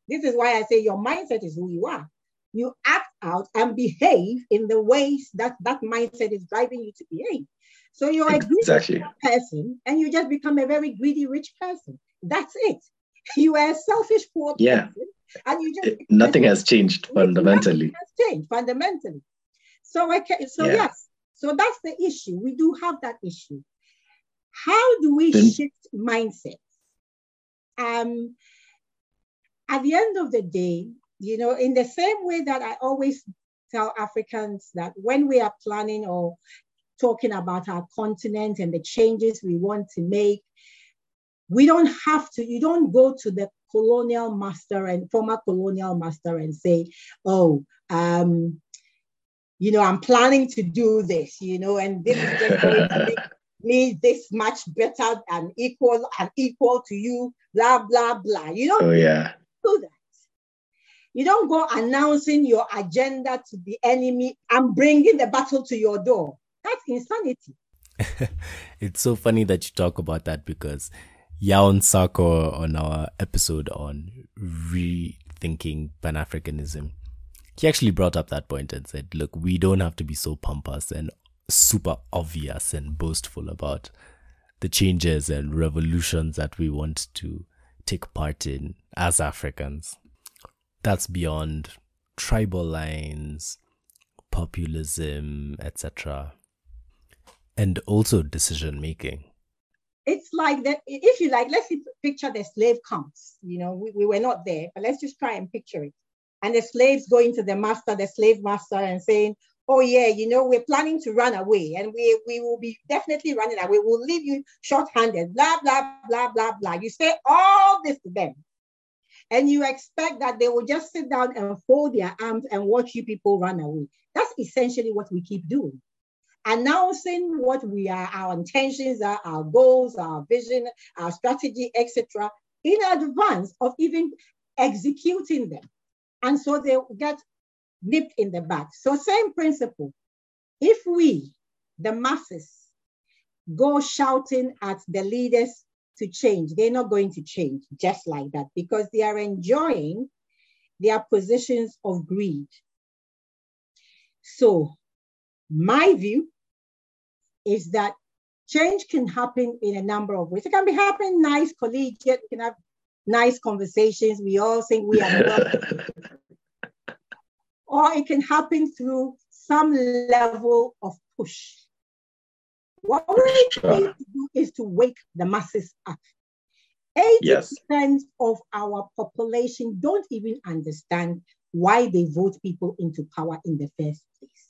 This is why I say your mindset is who you are. You act out and behave in the ways that that mindset is driving you to behave. So you're a greedy exactly. person and you just become a very greedy rich person. That's it. You are a selfish poor yeah. person. And you just it, nothing has changed fundamentally. Nothing has changed fundamentally. So, okay, so yeah. yes. So that's the issue. We do have that issue. How do we then shift mindsets? Um, at the end of the day, you know, in the same way that I always tell Africans that when we are planning or talking about our continent and the changes we want to make, we don't have to, you don't go to the colonial master and former colonial master and say, oh, um, you know, I'm planning to do this, you know, and this is just going to make me this much better and equal and equal to you, blah, blah, blah. You don't oh, yeah. do that. You don't go announcing your agenda to the enemy and bringing the battle to your door. That's insanity. It's so funny that you talk about that, because Yaw Nsarkoh, on our episode on rethinking Pan-Africanism, he actually brought up that point and said, look, we don't have to be so pompous and super obvious and boastful about the changes and revolutions that we want to take part in as Africans. That's beyond tribal lines, populism, et cetera, and also decision making. It's like that. If you like, let's picture the slave camps. You know, we, we were not there, but let's just try and picture it. And the slaves going to the master, the slave master, and saying, oh yeah, you know, we're planning to run away, and we, we will be definitely running away. We'll leave you short-handed, blah, blah, blah, blah, blah. You say all this to them, and you expect that they will just sit down and fold their arms and watch you people run away. That's essentially what we keep doing. Announcing what we are, our intentions are, our goals, our vision, our strategy, et cetera, in advance of even executing them. And so they get nipped in the back. So same principle. If we, the masses, go shouting at the leaders to change, they're not going to change just like that, because they are enjoying their positions of greed. So my view is that change can happen in a number of ways. It can be happening nice, collegiate, we can have nice conversations. We all think we are loved. Or it can happen through some level of push. What we need to do is to wake the masses up. eighty percent yes. of our population don't even understand why they vote people into power in the first place.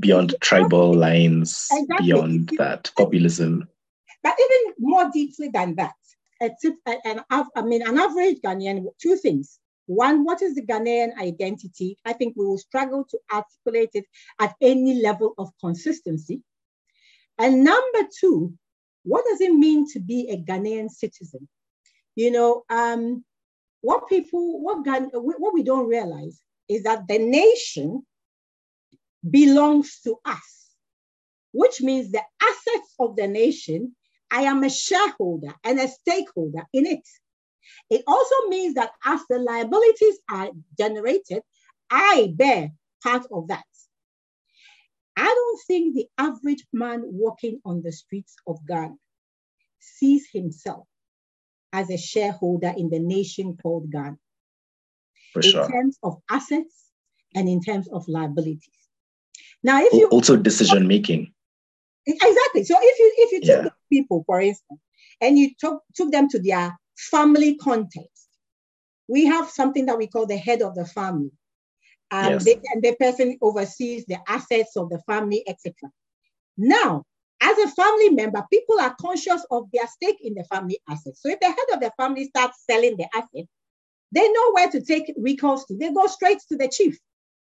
Beyond tribal lines, exactly. Beyond that populism. But even more deeply than that, a tip, an, I mean, an average Ghanaian, two things. One, what is the Ghanaian identity? I think we will struggle to articulate it at any level of consistency. And number two, what does it mean to be a Ghanaian citizen? You know, um, what people, what Ghan- what we don't realize is that the nation belongs to us, which means the assets of the nation, I am a shareholder and a stakeholder in it. It also means that as the liabilities are generated, I bear part of that. I don't think the average man walking on the streets of Ghana sees himself as a shareholder in the nation called Ghana, for sure, in terms of assets and in terms of liabilities. Now, if you also decision making, exactly. So if you if you took yeah. people, for instance, and you took took them to their family context. We have something that we call the head of the family. Um, yes. they, and the person oversees the assets of the family, et cetera. Now, as a family member, people are conscious of their stake in the family assets. So if the head of the family starts selling the assets, they know where to take recourse to. They go straight to the chief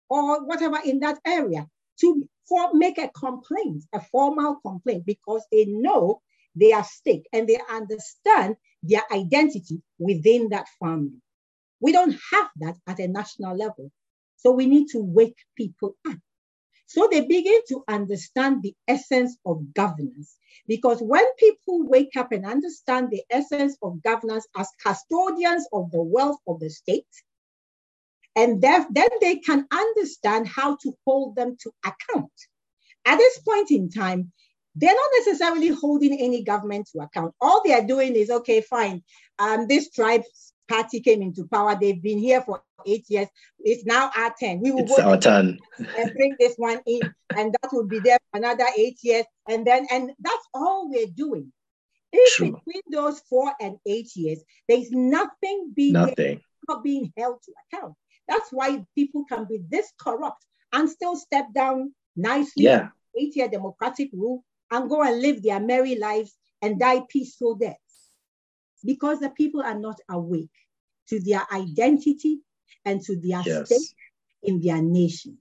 or whatever in that area to for, make a complaint, a formal complaint, because they know their stake and they understand their identity within that family. We don't have that at a national level. So we need to wake people up. So they begin to understand the essence of governance. Because when people wake up and understand the essence of governance as custodians of the wealth of the state, and then they can understand how to hold them to account. At this point in time, they're not necessarily holding any government to account. All they are doing is, okay, fine. Um, this tribe's party came into power. They've been here for eight years. It's now our turn. We will it's go our turn. And bring this one in, and that will be there for another eight years. And then, and that's all we're doing. If True. Between those four and eight years, there's nothing being nothing. Not being held to account. That's why people can be this corrupt and still step down nicely. Yeah. Eight-year democratic rule. And go and live their merry lives and die peaceful deaths, because the people are not awake to their identity and to their yes. stake in their nations.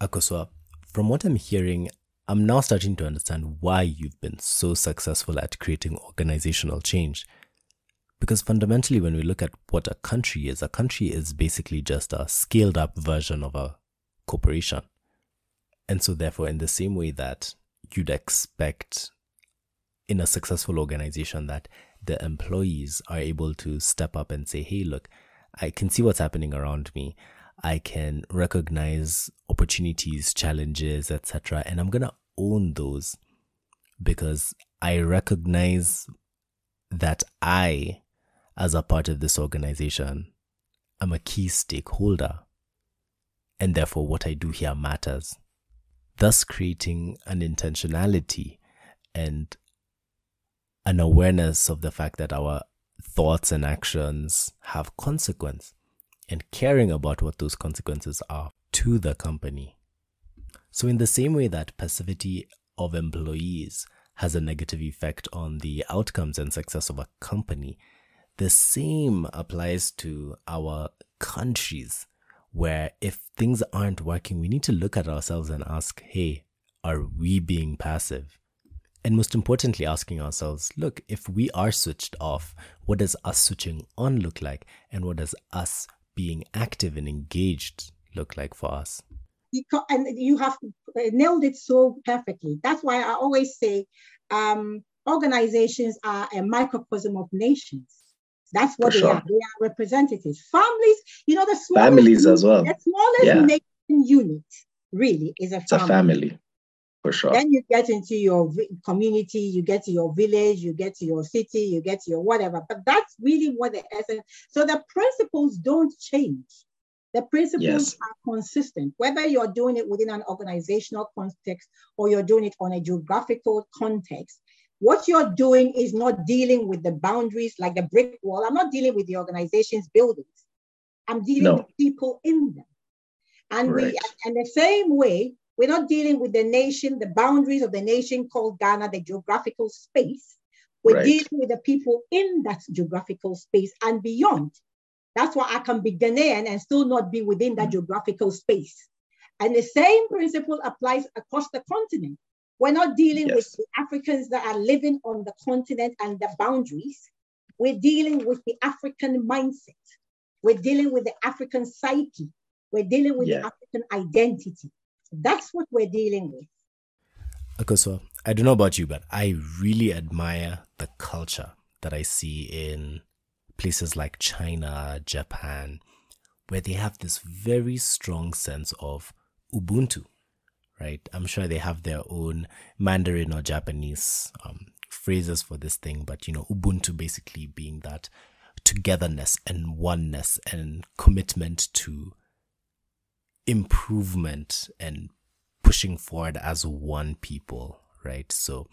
Akosua, from what I'm hearing, I'm now starting to understand why you've been so successful at creating organizational change. Because fundamentally, when we look at what a country is, a country is basically just a scaled up version of a corporation. And so therefore, in the same way that you'd expect in a successful organization that the employees are able to step up and say, hey, look, I can see what's happening around me. I can recognize opportunities, challenges, et cetera. And I'm going to own those because I recognize that I, as a part of this organization, am a key stakeholder. And therefore, what I do here matters. Thus creating an intentionality and an awareness of the fact that our thoughts and actions have consequence, and caring about what those consequences are to the company. So in the same way that passivity of employees has a negative effect on the outcomes and success of a company, the same applies to our countries, where if things aren't working, we need to look at ourselves and ask, hey, are we being passive? And most importantly, asking ourselves, look, if we are switched off, what does us switching on look like? And what does us being active and engaged look like for us? Because, and you have nailed it so perfectly. That's why I always say um, organizations are a microcosm of nations. That's what they are. They are representatives. Families, you know, the smallest, families as well. The smallest yeah. nation unit really is a it's family. It's a family. For sure. Then you get into your community, you get to your village, you get to your city, you get to your whatever. But that's really what the essence. So the principles don't change. The principles yes. are consistent, whether you're doing it within an organizational context or you're doing it on a geographical context. What you're doing is not dealing with the boundaries like the brick wall. I'm not dealing with the organization's buildings. I'm dealing no. with people in them. And right. we, and the same way, we're not dealing with the nation, the boundaries of the nation called Ghana, the geographical space. We're right. dealing with the people in that geographical space and beyond. That's why I can be Ghanaian and still not be within that geographical space. And the same principle applies across the continent. We're not dealing yes. with the Africans that are living on the continent and the boundaries. We're dealing with the African mindset. We're dealing with the African psyche. We're dealing with yeah. the African identity. That's what we're dealing with. Akosua, I don't know about you, but I really admire the culture that I see in places like China, Japan, where they have this very strong sense of Ubuntu, right? I'm sure they have their own Mandarin or Japanese um, phrases for this thing, but, you know, Ubuntu basically being that togetherness and oneness and commitment to improvement and pushing forward as one people, right? So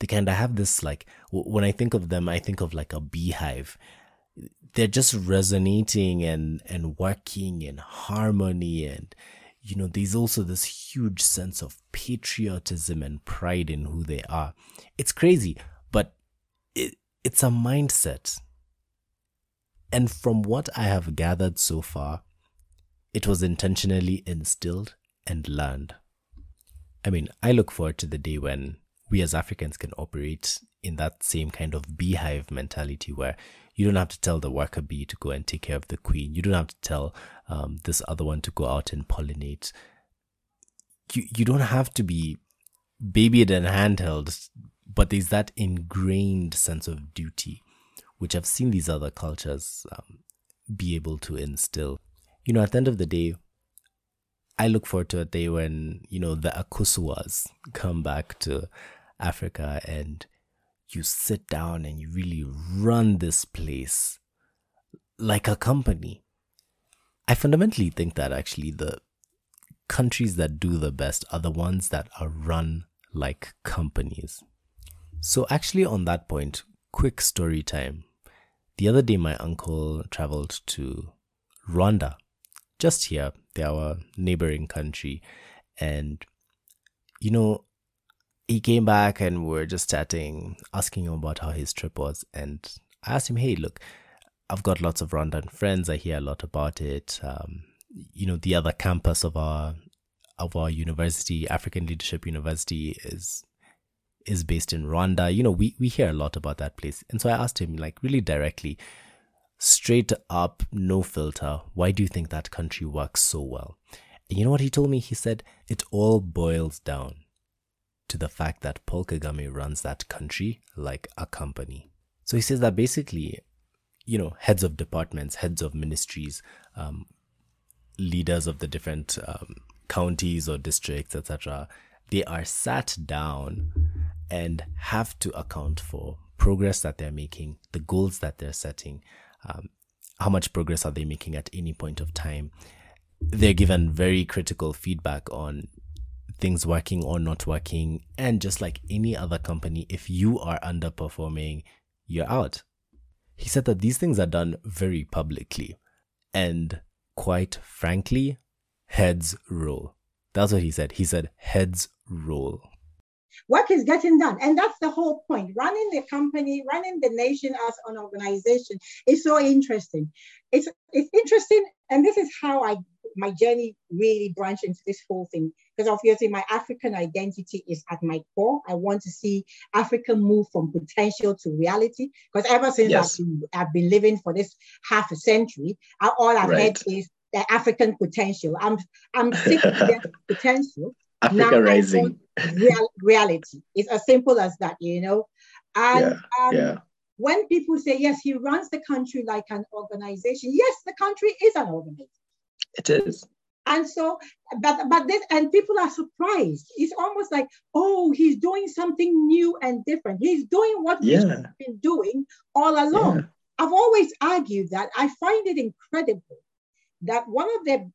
they kind of have this, like, w- when I think of them, I think of like a beehive. They're just resonating and, and working in harmony. And, you know, there's also this huge sense of patriotism and pride in who they are. It's crazy, but it, it's a mindset. And from what I have gathered so far, it was intentionally instilled and learned. I mean, I look forward to the day when we as Africans can operate in that same kind of beehive mentality where you don't have to tell the worker bee to go and take care of the queen. You don't have to tell um, this other one to go out and pollinate. You, you don't have to be babied and handheld, but there's that ingrained sense of duty, which I've seen these other cultures um, be able to instill. You know, at the end of the day, I look forward to a day when, you know, the Akosuas come back to Africa and you sit down and you really run this place like a company. I fundamentally think that actually the countries that do the best are the ones that are run like companies. So actually on that point, quick story time. The other day, my uncle traveled to Rwanda. Just here, they're our neighboring country. And, you know, he came back and we were just chatting, asking him about how his trip was. And I asked him, hey, look, I've got lots of Rwandan friends. I hear a lot about it. Um, you know, the other campus of our of our university, African Leadership University, is is based in Rwanda. You know, we, we hear a lot about that place. And so I asked him, like, really directly, straight up, no filter, why do you think that country works so well? And you know what he told me? He said, it all boils down to the fact that Paul Kagame runs that country like a company. So he says that basically, you know, heads of departments, heads of ministries, um, leaders of the different um, counties or districts, et cetera, they are sat down and have to account for progress that they're making, the goals that they're setting, um, how much progress are they making at any point of time. They're given very critical feedback on things working or not working. And just like any other company, if you are underperforming, you're out. He said that these things are done very publicly. And quite frankly, heads roll. That's what he said. He said, heads roll. Work is getting done. And that's the whole point. Running the company, running the nation as an organization is so interesting. It's it's interesting. And this is how I my journey really branched into this whole thing. Because obviously my African identity is at my core. I want to see Africa move from potential to reality. Because ever since yes. I've, been, I've been living for this half a century, I, all I've right. heard is the African potential. I'm I'm sick of the potential. Africa now rising. Real, reality. It's as simple as that, you know. And yeah, um, yeah. when people say, yes, he runs the country like an organization. Yes, the country is an organization. It is. And so, but but this, and people are surprised. It's almost like, oh, he's doing something new and different. He's doing what yeah. we've been doing all along. Yeah. I've always argued that. I find it incredible that one of the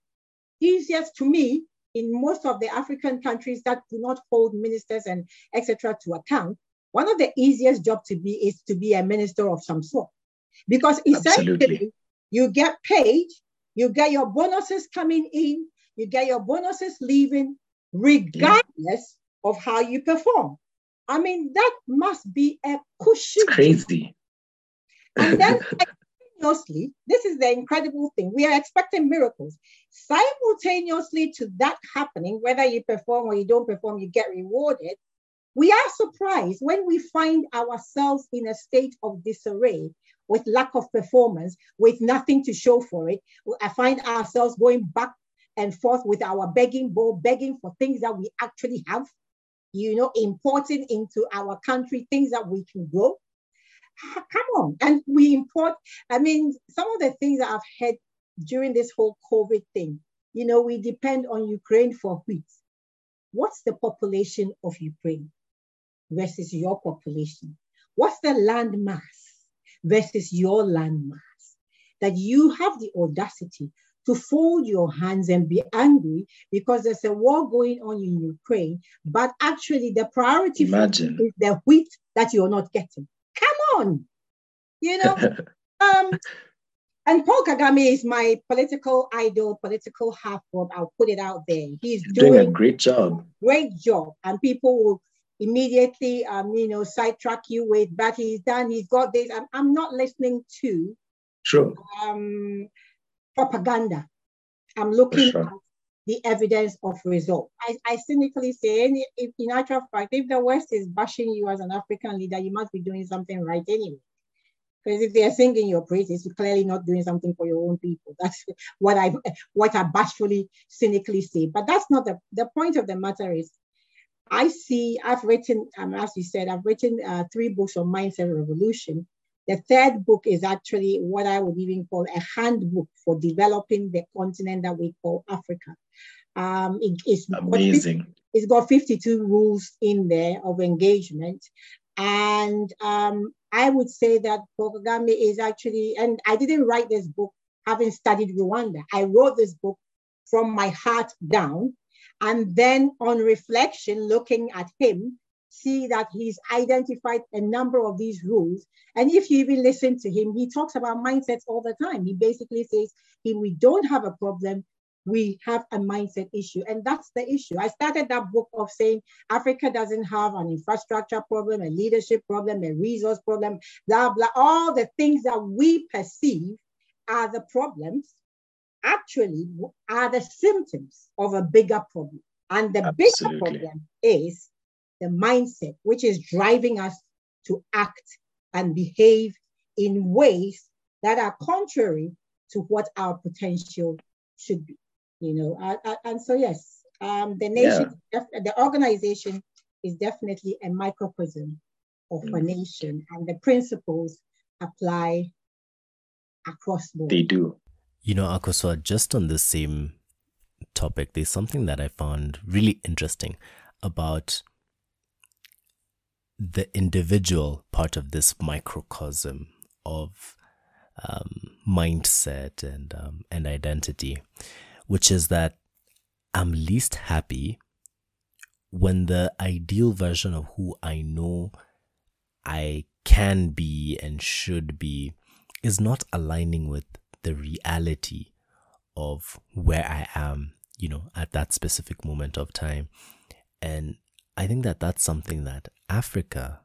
easiest to me in most of the African countries that do not hold ministers and et cetera to account, one of the easiest jobs to be is to be a minister of some sort. Because essentially, Absolutely. you get paid, you get your bonuses coming in, you get your bonuses leaving, regardless yeah. of how you perform. I mean, that must be a cushion. It's crazy. And then simultaneously, this is the incredible thing. We are expecting miracles. Simultaneously to that happening, whether you perform or you don't perform, you get rewarded. We are surprised when we find ourselves in a state of disarray, with lack of performance, with nothing to show for it. I find ourselves going back and forth with our begging bowl, begging for things that we actually have, you know, importing into our country things that we can grow. Come on. And we import, I mean, some of the things that I've heard during this whole COVID thing, you know, we depend on Ukraine for wheat. What's the population of Ukraine versus your population? What's the land mass versus your land mass? That you have the audacity to fold your hands and be angry because there's a war going on in Ukraine, but actually the priority Imagine. for you is the wheat that you're not getting. On. You know, um, and Paul Kagame is my political idol, political half-god. I'll put it out there. He's doing, doing a great job. Great job, and people will immediately, um, you know, sidetrack you with, but he's done. He's got this. I'm, I'm not listening to sure. um, propaganda. I'm looking sure. at the evidence of result. I, I cynically say, any, if, in actual fact, if the West is bashing you as an African leader, you must be doing something right anyway. Because if they are singing your praises, you're clearly not doing something for your own people. That's what I what I bashfully, cynically say. But that's not the, the point of the matter is, I see, I've written, um, as you said, I've written uh, three books on Mindset Revolution. The third book is actually what I would even call a handbook for developing the continent that we call Africa. Um, it, it's amazing. Got fifty, it's got fifty-two rules in there of engagement. And um, I would say that Paul Kagame is actually, and I didn't write this book having studied Rwanda. I wrote this book from my heart down. And then on reflection, looking at him, see that he's identified a number of these rules. And if you even listen to him, he talks about mindsets all the time. He basically says, if we don't have a problem, we have a mindset issue. And that's the issue. I started that book of saying, Africa doesn't have an infrastructure problem, a leadership problem, a resource problem, blah, blah. All the things that we perceive are the problems actually are the symptoms of a bigger problem. And the Absolutely. bigger problem is the mindset, which is driving us to act and behave in ways that are contrary to what our potential should be, you know. I, I, and so, yes, um, the nation, yeah. def- the organization is definitely a microcosm of mm. a nation, and the principles apply across the board. They do. You know, Akosua, just on the same topic, there's something that I found really interesting about the individual part of this microcosm of um, mindset and um, and identity, which is that I'm least happy when the ideal version of who I know I can be and should be is not aligning with the reality of where I am, you know, at that specific moment of time. And I think that that's something that Africa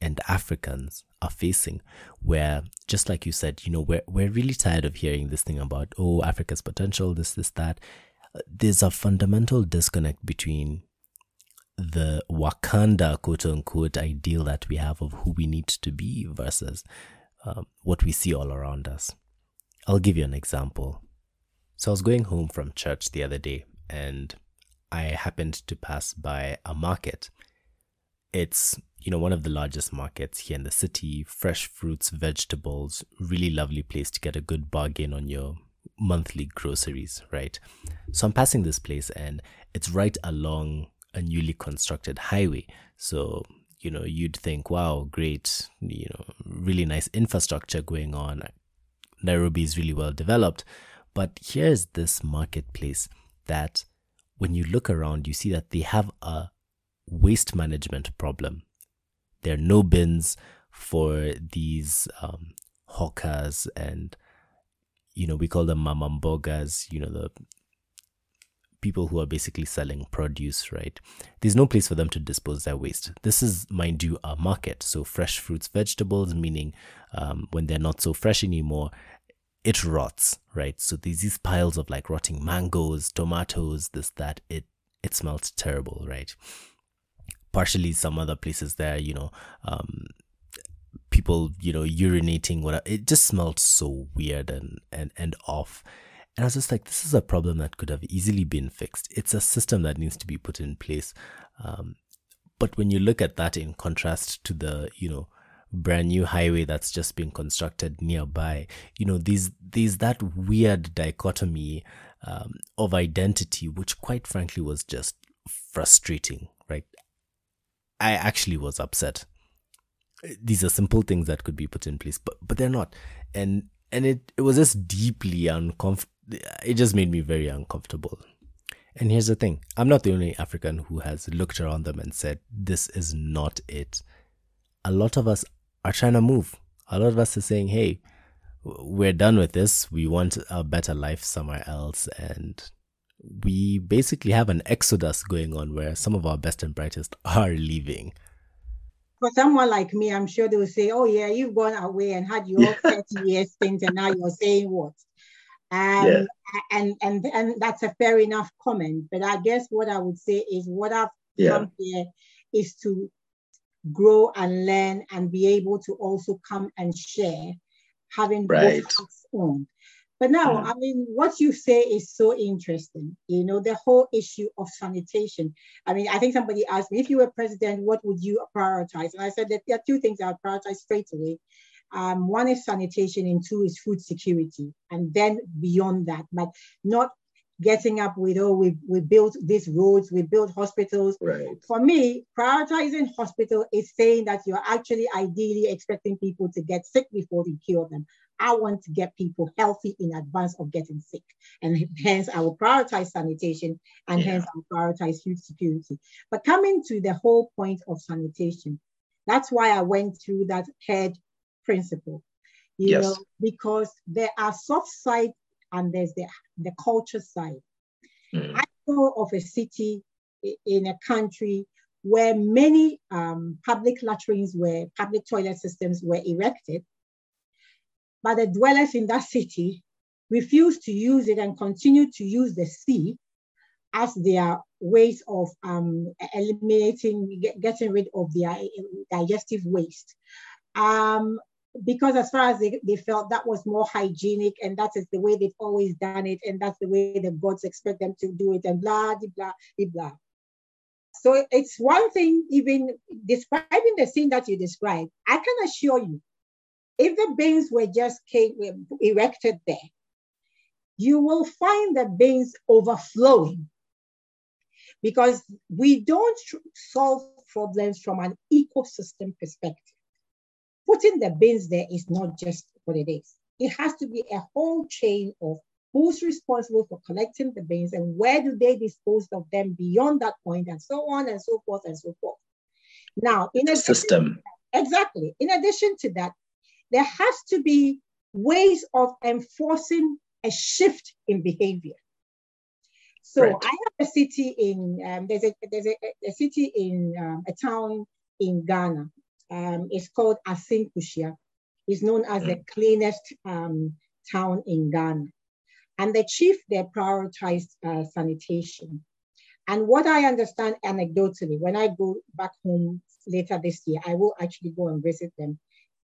and Africans are facing, where, just like you said, you know, we're, we're really tired of hearing this thing about, oh, Africa's potential, this, this, that. There's a fundamental disconnect between the Wakanda, quote unquote, ideal that we have of who we need to be versus um, what we see all around us. I'll give you an example. So I was going home from church the other day, and I happened to pass by a market. It's, you know, one of the largest markets here in the city. Fresh fruits, vegetables, really lovely place to get a good bargain on your monthly groceries, right? So I'm passing this place, and it's right along a newly constructed highway. So, you know, you'd think, wow, great, you know, really nice infrastructure going on. Nairobi is really well developed. But here's this marketplace that, when you look around, you see that they have a waste management problem. There are no bins for these um, hawkers, and, you know, we call them mamambogas, you know, the people who are basically selling produce, right? There's no place for them to dispose their waste. This is, mind you, a market. So fresh fruits, vegetables, meaning um, when they're not so fresh anymore, it rots, right? So there's these piles of like rotting mangoes, tomatoes, this, that. It it smells terrible, right? Partially some other places there, you know, um, people, you know, urinating, whatever. It just smelled so weird and, and, and off. And I was just like, this is a problem that could have easily been fixed. It's a system that needs to be put in place. Um, but when you look at that in contrast to the, you know, brand new highway that's just been constructed nearby, you know, these these that weird dichotomy um, of identity, which quite frankly was just frustrating, right? I actually was upset. These are simple things that could be put in place, but but they're not. And and it, it was just deeply uncomfortable. It just made me very uncomfortable. And here's the thing. I'm not the only African who has looked around them and said, this is not it. A lot of us are trying to move. A lot of us are saying, hey, we're done with this. We want a better life somewhere else. And we basically have an exodus going on where some of our best and brightest are leaving. For someone like me, I'm sure they will say, oh, yeah, you've gone away and had your thirty years things, and now you're saying what? Um, yeah. and, and, and that's a fair enough comment. But I guess what I would say is what I've yeah. come here is to grow and learn and be able to also come and share, having right. both hats on. But now, yeah. I mean, what you say is so interesting. You know, the whole issue of sanitation. I mean, I think somebody asked me, if you were president, what would you prioritize? And I said that there are two things I would prioritize straight away. Um, one is sanitation, and two is food security. And then beyond that, but not getting up with, oh, we we built these roads, we built hospitals. Right. For me, prioritizing hospital is saying that you're actually ideally expecting people to get sick before you cure them. I want to get people healthy in advance of getting sick. And hence, I will prioritize sanitation, and yeah. hence I will prioritize food security. But coming to the whole point of sanitation, that's why I went through that HEARD principle, you yes. know, because there are soft sides and there's the, the culture side. Mm. I know of a city in a country where many um, public latrines were, public toilet systems were erected, but the dwellers in that city refused to use it and continued to use the sea as their ways of um, eliminating, get, getting rid of their digestive waste. Um, because as far as they, they felt that was more hygienic, and that is the way they've always done it, and that's the way the gods expect them to do it, and blah, blah, blah, blah. So it's one thing, even describing the scene that you described, I can assure you, if the bins were just came, were erected there, you will find the bins overflowing, because we don't solve problems from an ecosystem perspective. Putting the bins there is not just what it is. It has to be a whole chain of who's responsible for collecting the bins and where do they dispose of them beyond that point, and so on and so forth and so forth. Now, in a system. Exactly. In addition to that, there has to be ways of enforcing a shift in behavior. So right. I have a city in, um, there's, a, there's a, a city in, um, a town in Ghana. Um, it's called Asinkushia. It's known as mm. the cleanest um, town in Ghana. And the chief there prioritized uh, sanitation. And what I understand anecdotally, when I go back home later this year, I will actually go and visit them,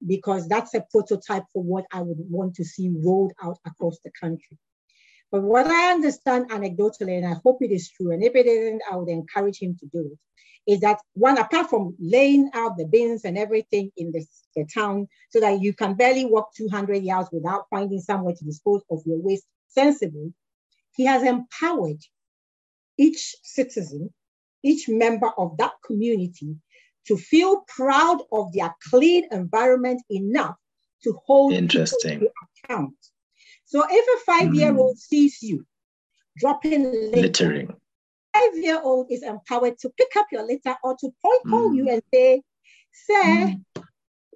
because that's a prototype for what I would want to see rolled out across the country. But what I understand anecdotally, and I hope it is true, and if it isn't, I would encourage him to do it, is that one, apart from laying out the bins and everything in the, the town so that you can barely walk two hundred yards without finding somewhere to dispose of your waste sensibly, he has empowered each citizen, each member of that community to feel proud of their clean environment enough to hold Interesting. people to account. So if a five-year-old mm. sees you dropping litter, littering, five-year-old is empowered to pick up your litter or to point mm. call you and say, sir, mm.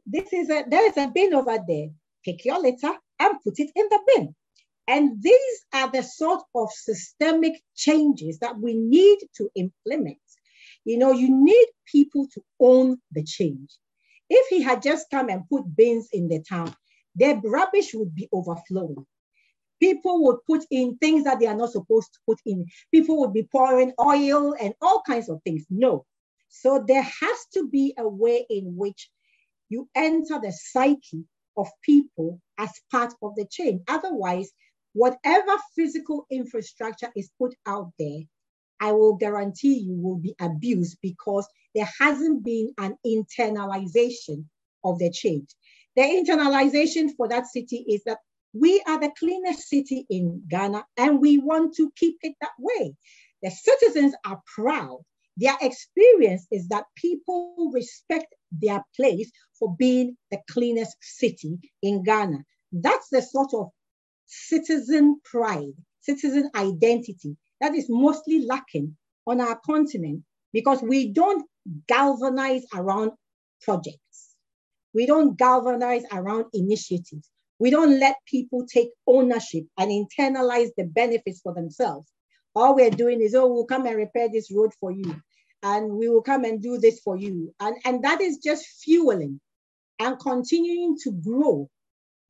this is a, there is a bin over there. Pick your litter and put it in the bin. And these are the sort of systemic changes that we need to implement. You know, you need people to own the change. If he had just come and put bins in the town, their rubbish would be overflowing. People would put in things that they are not supposed to put in. People would be pouring oil and all kinds of things. No. So there has to be a way in which you enter the psyche of people as part of the chain. Otherwise, whatever physical infrastructure is put out there, I will guarantee you will be abused, because there hasn't been an internalization of the change. The internalization for that city is that we are the cleanest city in Ghana and we want to keep it that way. The citizens are proud. Their experience is that people respect their place for being the cleanest city in Ghana. That's the sort of citizen pride, citizen identity that is mostly lacking on our continent, because we don't galvanize around projects. We don't galvanize around initiatives. We don't let people take ownership and internalize the benefits for themselves. All we're doing is, oh, we'll come and repair this road for you, and we will come and do this for you. And, and that is just fueling and continuing to grow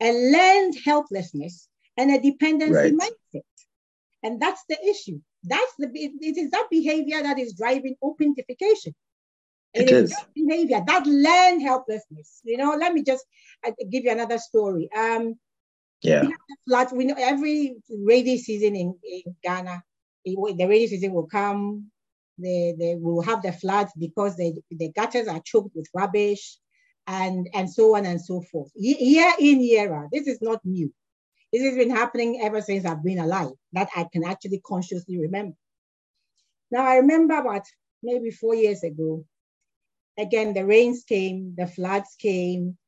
a learned helplessness and a dependency right. mindset. And that's the issue. That's the, it is that behavior that is driving opentification. It, it is. That behavior, that learned helplessness. You know, let me just give you another story. Um, yeah. Flat, we know every rainy season in, in Ghana, it, the rainy season will come. They, they will have the floods because they, the gutters are choked with rubbish and, and so on and so forth. Year in, year out. This is not new. This has been happening ever since I've been alive, that I can actually consciously remember. Now, I remember about maybe four years ago, again, the rains came, the floods came,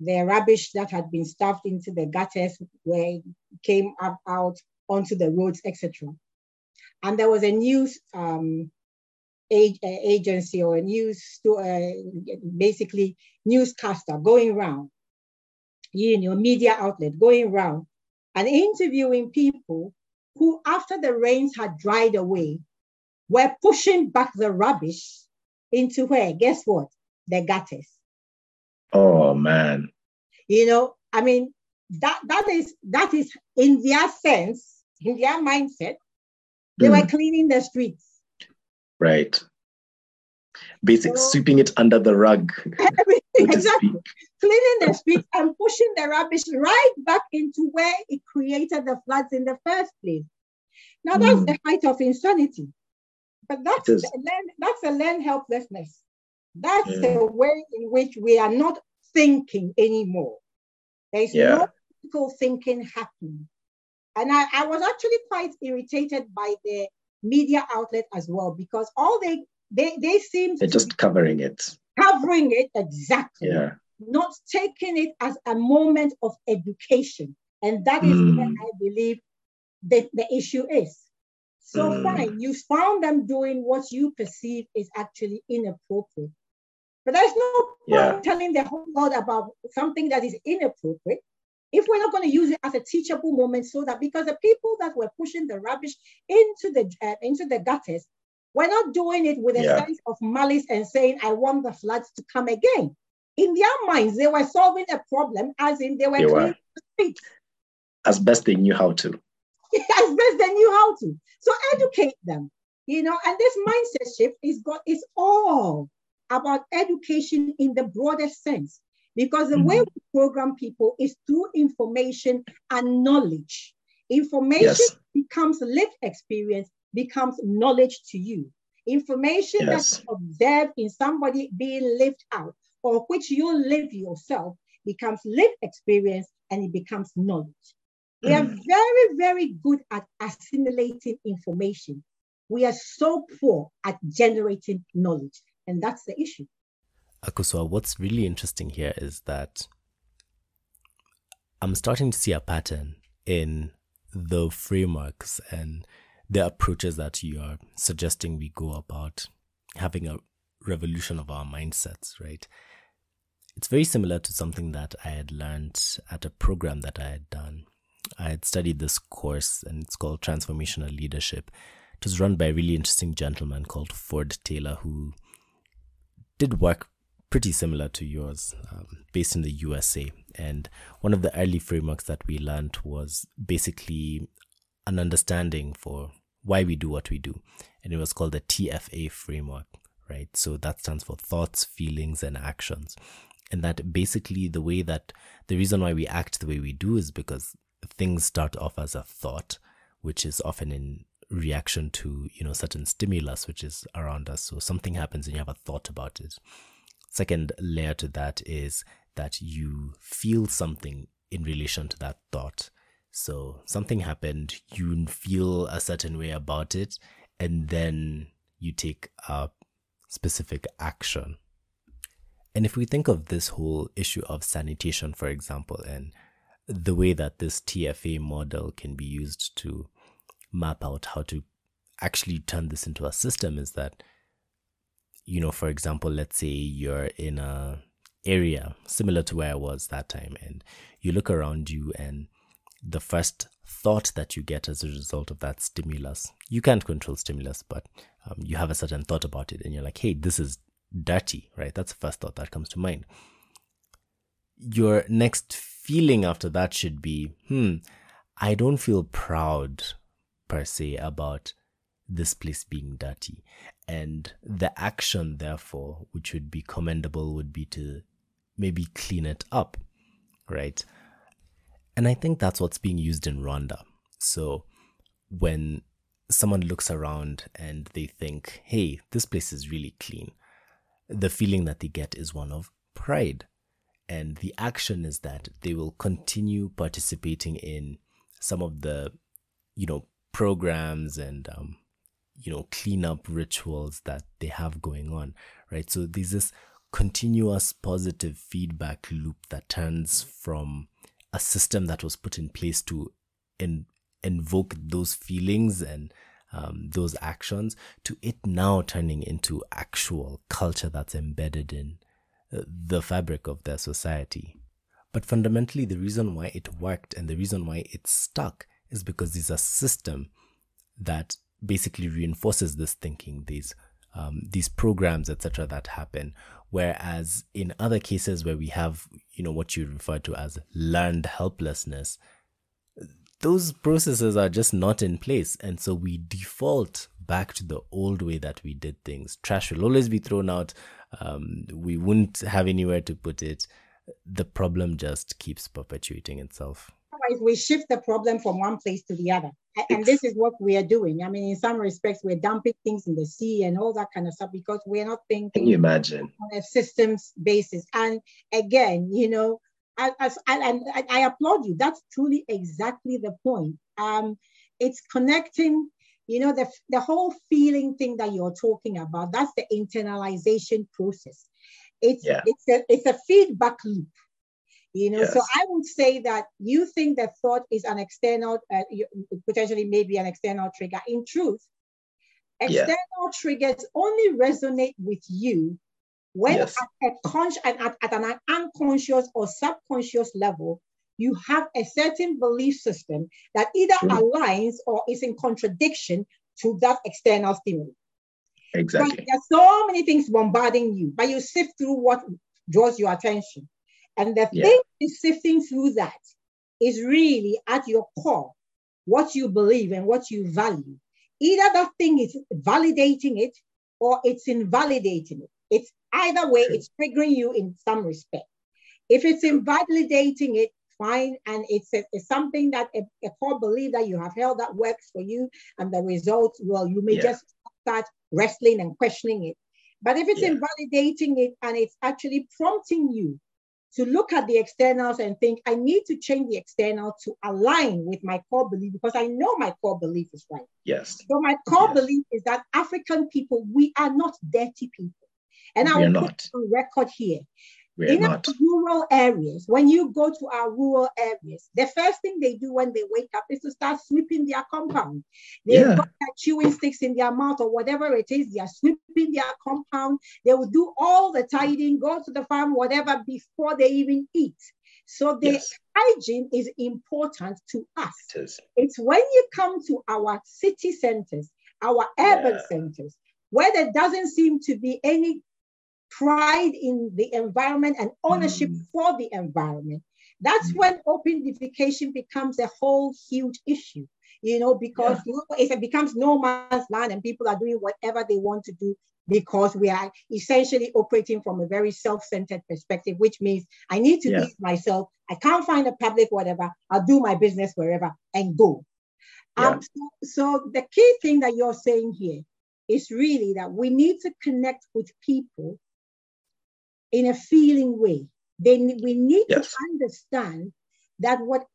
the rubbish that had been stuffed into the gutters where came up out onto the roads, et cetera. And there was a news um, ag- agency or a news, uh, basically newscaster going round, you know, media outlet going round, and interviewing people who, after the rains had dried away, were pushing back the rubbish into where? Guess what? The gutters. Oh, man. You know, I mean, that that is, that is in their sense, in their mindset, they mm. were cleaning the streets. Right. Basically, so, sweeping it under the rug. Exactly. Cleaning the streets and pushing the rubbish right back into where it created the floods in the first place. Now, that's mm. the height of insanity. But that's a learned, that's a learned helplessness. That's yeah. the way in which we are not thinking anymore. There's yeah. no critical thinking happening. And I, I was actually quite irritated by the media outlet as well, because all they they they seem they're to just covering it, covering it exactly, yeah. not taking it as a moment of education, and that is mm. where I believe that the issue is. So mm. fine, you found them doing what you perceive is actually inappropriate, but there's no yeah. point telling the whole world about something that is inappropriate if we're not going to use it as a teachable moment, so that because the people that were pushing the rubbish into the uh, into the gutters, we're not doing it with a yeah. sense of malice and saying, I want the floods to come again. In their minds, they were solving a problem, as in they were they cleaning were. the streets. As best they knew how to. As best they knew how to. So educate them, you know, and this mindset shift is got, it's all about education in the broadest sense. Because the mm-hmm. way we program people is through information and knowledge. Information yes. becomes lived experience, becomes knowledge to you. Information yes. that's observed in somebody being lived out, or which you live yourself, becomes lived experience, and it becomes knowledge. Mm. We are very, very good at assimilating information. We are so poor at generating knowledge, and that's the issue. Akosua, what's really interesting here is that I'm starting to see a pattern in the frameworks and the approaches that you are suggesting we go about having a revolution of our mindsets, right? It's very similar to something that I had learned at a program that I had done. I had studied this course, and it's called Transformational Leadership. It was run by a really interesting gentleman called Ford Taylor, who did work pretty similar to yours, um, based in the U S A. And one of the early frameworks that we learned was basically an understanding for why we do what we do. And it was called the T F A framework, right? So that stands for thoughts, feelings, and actions. And that basically the way that, the reason why we act the way we do is because things start off as a thought, which is often in reaction to, you know, certain stimulus, which is around us. So something happens and you have a thought about it. Second layer to that is that you feel something in relation to that thought. So something happened, you feel a certain way about it, and then you take a specific action. And if we think of this whole issue of sanitation, for example, and the way that this T F A model can be used to map out how to actually turn this into a system is that, you know, for example, let's say you're in a area similar to where I was that time, and you look around you, and the first thought that you get as a result of that stimulus, you can't control stimulus, but um, you have a certain thought about it, and you're like, hey, this is dirty, right? That's the first thought that comes to mind. Your next feeling after that should be, hmm, I don't feel proud per se about this place being dirty. And the action, therefore, which would be commendable, would be to maybe clean it up, right? And I think that's what's being used in Rwanda. So when someone looks around and they think, hey, this place is really clean, the feeling that they get is one of pride. And the action is that they will continue participating in some of the, you know, programs and, um, you know, cleanup rituals that they have going on, right? So there's this continuous positive feedback loop that turns from a system that was put in place to en- invoke those feelings and um, those actions to it now turning into actual culture that's embedded in the fabric of their society. But fundamentally, the reason why it worked and the reason why it stuck is because there's a system that basically reinforces this thinking, these um, these programs, et cetera, that happen. Whereas in other cases where we have, you know, what you refer to as learned helplessness, those processes are just not in place, and so we default back to the old way that we did things. Trash will always be thrown out. Um, we wouldn't have anywhere to put it. The problem just keeps perpetuating itself. Otherwise, we shift the problem from one place to the other. And this is what we are doing. I mean, in some respects, we're dumping things in the sea and all that kind of stuff because we're not thinking Can you imagine? on a systems basis. And again, you know, I, I, I, I applaud you. That's truly exactly the point. Um, it's connecting, you know, the, the whole feeling thing that you're talking about. That's the internalization process. It's, yeah. it's, a, it's a feedback loop. You know, yes. So I would say that you think the thought is an external, uh, potentially maybe an external trigger. In truth, external yeah. triggers only resonate with you when yes. at, a con- at, at an unconscious or subconscious level, you have a certain belief system that either mm. aligns or is in contradiction to that external stimuli. Exactly. But there's so many things bombarding you, but you sift through what draws your attention. And the yeah. thing is sifting through that is really at your core, what you believe and what you value. Either that thing is validating it or it's invalidating it. It's either way, it's triggering you in some respect. If it's invalidating it, fine. And it's, a, it's something that a, a core belief that you have held that works for you and the results, well, you may yeah. just start wrestling and questioning it. But if it's yeah. invalidating it and it's actually prompting you to look at the externals and think, I need to change the external to align with my core belief because I know my core belief is right. Yes. So my core yes. belief is that African people, we are not dirty people. And I will put it on record here. We are not. In our rural areas, when you go to our rural areas, the first thing they do when they wake up is to start sweeping their compound. They've yeah. got their chewing sticks in their mouth or whatever it is. They are sweeping their compound. They will do all the tidying, go to the farm, whatever, before they even eat. So the yes. hygiene is important to us. It is. It's when you come to our city centers, our urban yeah. centers, where there doesn't seem to be any pride in the environment and ownership mm. for the environment. That's mm. when open defecation becomes a whole huge issue, you know, because yeah. it becomes no man's land and people are doing whatever they want to do because we are essentially operating from a very self-centered perspective, which means I need to yeah. please myself. I can't find a public whatever. I'll do my business wherever and go. Yeah. Um, so, so the key thing that you're saying here is really that we need to connect with people in a feeling way. They, we need yes. to understand that whatever,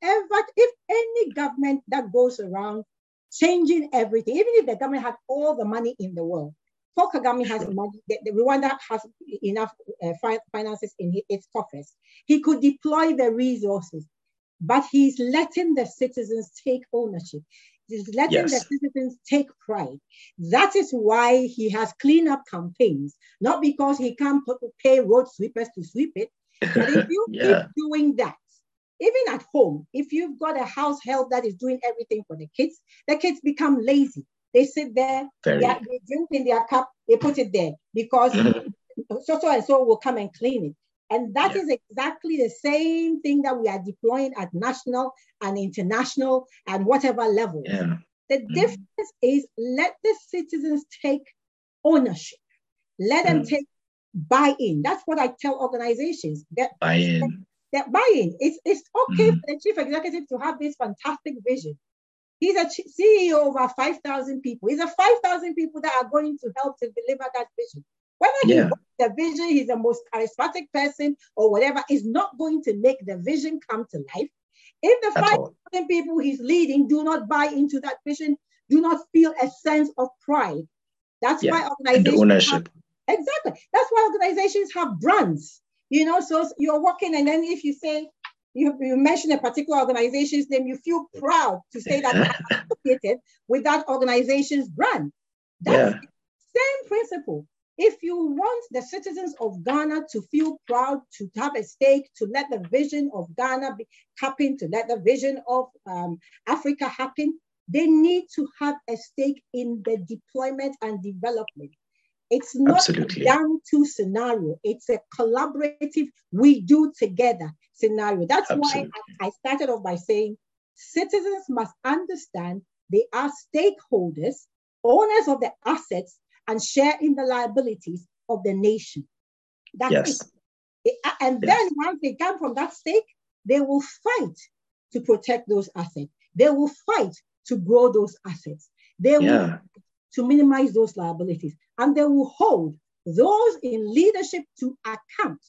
if any government that goes around changing everything, even if the government had all the money in the world, Paul Kagame has sure. money, the, the Rwanda has enough uh, finances in his, its coffers. He could deploy the resources, but he's letting the citizens take ownership. He's letting yes. the citizens take pride. That is why he has cleanup campaigns, not because he can't pay road sweepers to sweep it. But if you yeah. keep doing that, even at home, if you've got a house help that is doing everything for the kids, the kids become lazy. They sit there, they, are, they drink in their cup, they put it there because so, so and so will come and clean it. And that yeah. is exactly the same thing that we are deploying at national and international and whatever level. Yeah. The mm. difference is let the citizens take ownership. Let mm. them take buy-in. That's what I tell organizations. That buy-in. That buy-in. It's, it's okay mm. for the chief executive to have this fantastic vision. He's a C E O of over five thousand people. He's a five thousand people that are going to help to deliver that vision. Whether yeah. he wants the vision, he's the most charismatic person or whatever, is not going to make the vision come to life. If the five thousand people he's leading do not buy into that vision, do not feel a sense of pride. That's yeah. why organizations ownership. Have, exactly. That's why organizations have brands. You know, so you're working and then if you say, you, you mention a particular organization's name, you feel proud to say that I'm associated with that organization's brand. That's yeah. the same principle. If you want the citizens of Ghana to feel proud, to have a stake, to let the vision of Ghana be, happen, to let the vision of um, Africa happen, they need to have a stake in the deployment and development. It's not Absolutely. a down-to scenario. It's a collaborative, we do together scenario. That's Absolutely. why I, I started off by saying citizens must understand they are stakeholders owners of the assets and share in the liabilities of the nation. That's yes. it. And yes. then once they come from that stake, they will fight to protect those assets. They will fight to grow those assets. They yeah. will to minimize those liabilities. And they will hold those in leadership to account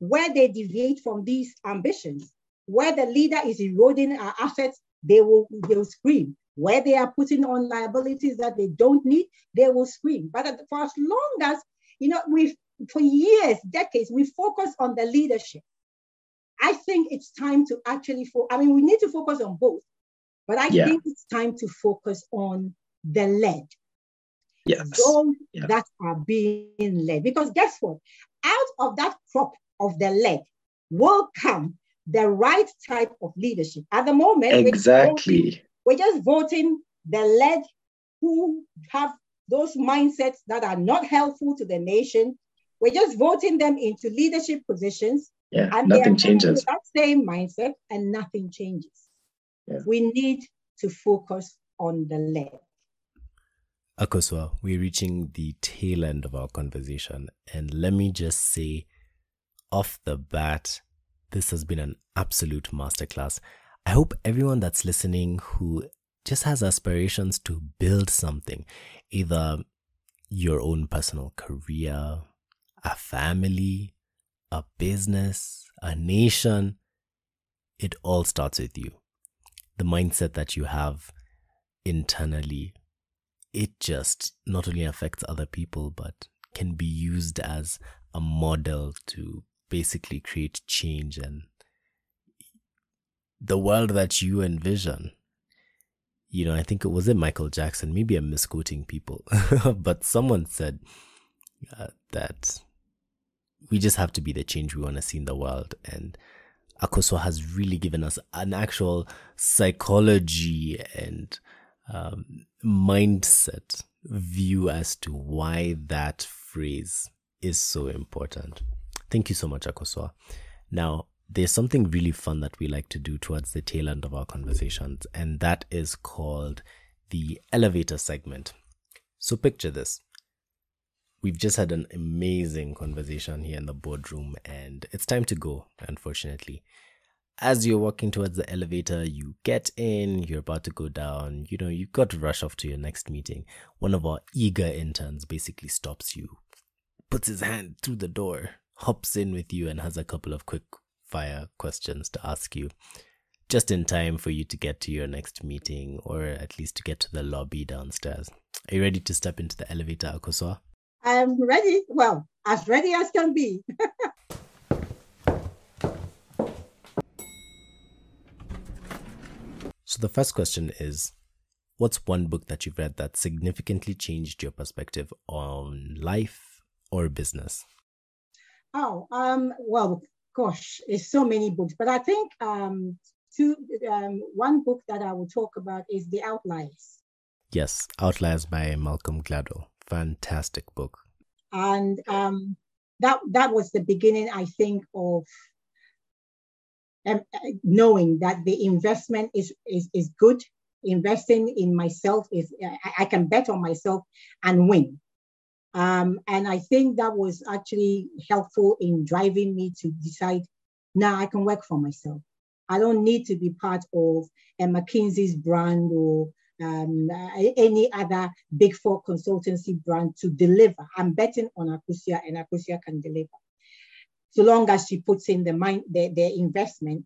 where they deviate from these ambitions. Where the leader is eroding our assets, they will, they will scream. Where they are putting on liabilities that they don't need, they will scream. But for as long as, you know, we've, for years, decades, we focus on the leadership. I think it's time to actually, fo- I mean, we need to focus on both, but I yeah. think it's time to focus on the led. Yes. Those yeah. that are being led. Because guess what? Out of that crop of the led will come the right type of leadership. At the moment, exactly. we're just voting, we're just voting the led who have those mindsets that are not helpful to the nation. We're just voting them into leadership positions. Yeah, and nothing changes. That same mindset, and nothing changes. Yeah. We need to focus on the led. Akosua, we're reaching the tail end of our conversation. And let me just say, off the bat, this has been an absolute masterclass. I hope everyone that's listening who just has aspirations to build something, either your own personal career, a family, a business, a nation, it all starts with you. The mindset that you have internally, it just not only affects other people, but can be used as a model to basically create change and the world that you envision. You know, I think it was it Michael Jackson, maybe I'm misquoting people, but someone said uh, that we just have to be the change we want to see in the world. And Akosua has really given us an actual psychology and um, mindset view as to why that phrase is so important. Thank you so much, Akosua. Now, there's something really fun that we like to do towards the tail end of our conversations, and that is called the elevator segment. So picture this. We've just had an amazing conversation here in the boardroom, and it's time to go, unfortunately. As you're walking towards the elevator, you get in, you're about to go down, you know, you've got to rush off to your next meeting. One of our eager interns basically stops you, puts his hand through the door, hops in with you, and has a couple of quick fire questions to ask you just in time for you to get to your next meeting, or at least to get to the lobby downstairs. Are you ready to step into the elevator, Akosua? I'm ready. Well, as ready as can be. So the first question is, what's one book that you've read that significantly changed your perspective on life or business? Oh, um, well, gosh, it's so many books, but I think um, two, um, one book that I will talk about is The Outliers. Yes, Outliers by Malcolm Gladwell. Fantastic book. And um, that that was the beginning, I think, of um, knowing that the investment is, is, is good. Investing in myself is, I, I can bet on myself and win. Um, and I think that was actually helpful in driving me to decide, now nah, I can work for myself. I don't need to be part of a McKinsey's brand or um, any other big four consultancy brand to deliver. I'm betting on Akosua, and Akosua can deliver. So long as she puts in the mind, the, the investment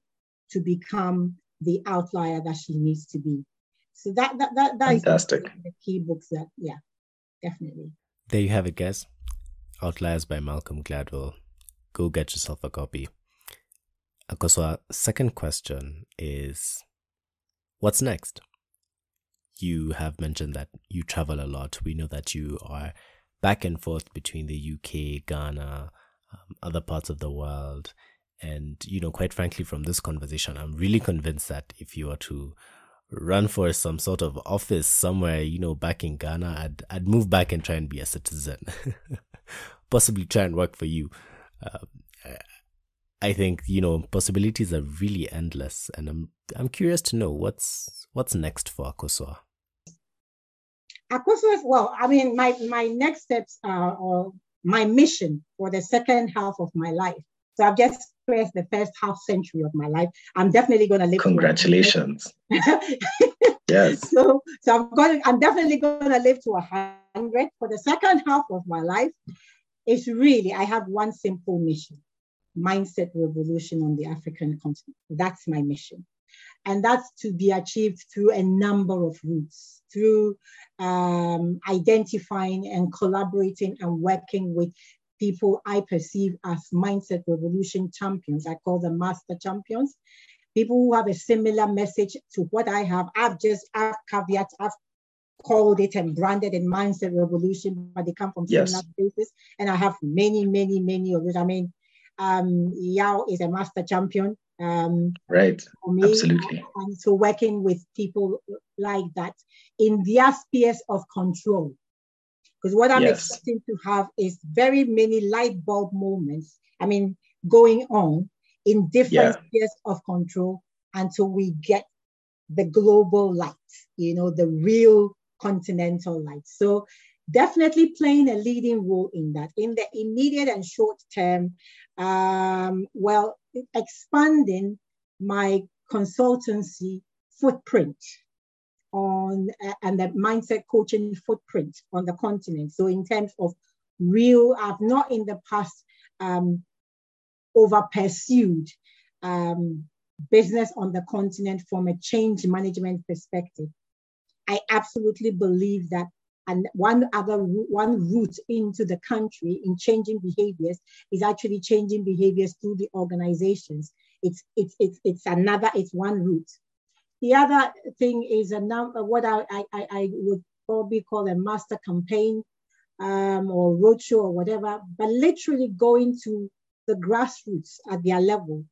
to become the outlier that she needs to be. So that that that, that is one of the key books that, yeah, definitely. There you have it, guys. Outliers by Malcolm Gladwell. Go get yourself a copy. Akosua, second question is, what's next? You have mentioned that you travel a lot. We know that you are back and forth between the U K, Ghana, um, other parts of the world. And, you know, quite frankly, from this conversation, I'm really convinced that if you are to run for some sort of office somewhere, you know, back in Ghana, I'd I'd move back and try and be a citizen, possibly try and work for you. Uh, I think, you know, possibilities are really endless, and I'm I'm curious to know what's what's next for Akosua. Akosua, well, I mean, my, my next steps are, or my mission for the second half of my life. So I've just expressed the first half century of my life. I'm definitely going to live. Congratulations. Yes. So, so I'm going. I'm definitely going to live to a hundred. For the second half of my life, it's really, I have one simple mission: mindset revolution on the African continent. That's my mission, and that's to be achieved through a number of routes, through um, identifying and collaborating and working with people I perceive as mindset revolution champions. I call them master champions, people who have a similar message to what I have. I've just, I've caveat, I've called it and branded it mindset revolution, but they come from similar yes. places. And I have many, many, many of those. I mean, um, Yaw is a master champion. Um, right, for me. Absolutely. And so working with people like that in their spheres of control. Because what I'm yes. expecting to have is very many light bulb moments, I mean, going on in different yeah. spheres of control until we get the global light, you know, the real continental light. So definitely playing a leading role in that. In the immediate and short term, um, well, expanding my consultancy footprint on uh, and the mindset coaching footprint on the continent. So in terms of real, I've not in the past um, over pursued um, business on the continent from a change management perspective. I absolutely believe that, and one other one route into the country in changing behaviors is actually changing behaviors through the organizations. It's it's it's it's another it's one route. The other thing is a number, what I, I, I would probably call a master campaign um, or roadshow or whatever, but literally going to the grassroots at their level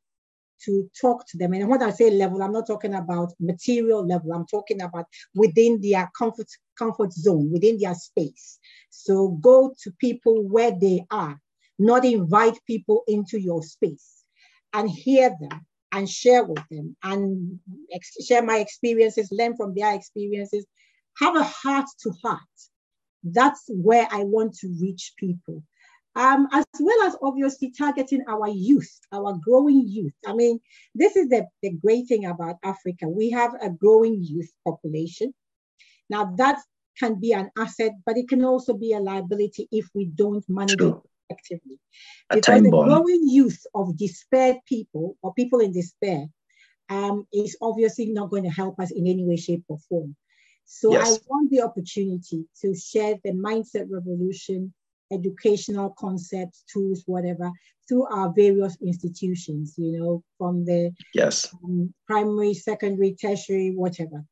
to talk to them. And when I say level, I'm not talking about material level. I'm talking about within their comfort, comfort zone, within their space. So go to people where they are, not invite people into your space, and hear them, and share with them, and ex- share my experiences, learn from their experiences, have a heart to heart. That's where I want to reach people. Um, as well as obviously targeting our youth, our growing youth. I mean, this is the, the great thing about Africa. We have a growing youth population. Now that can be an asset, but it can also be a liability if we don't manage True. it effectively. Because the growing youth of despaired people or people in despair um, is obviously not going to help us in any way, shape, or form. So yes. I want the opportunity to share the mindset revolution, educational concepts, tools, whatever, through our various institutions, you know, from the yes. um, primary, secondary, tertiary, whatever.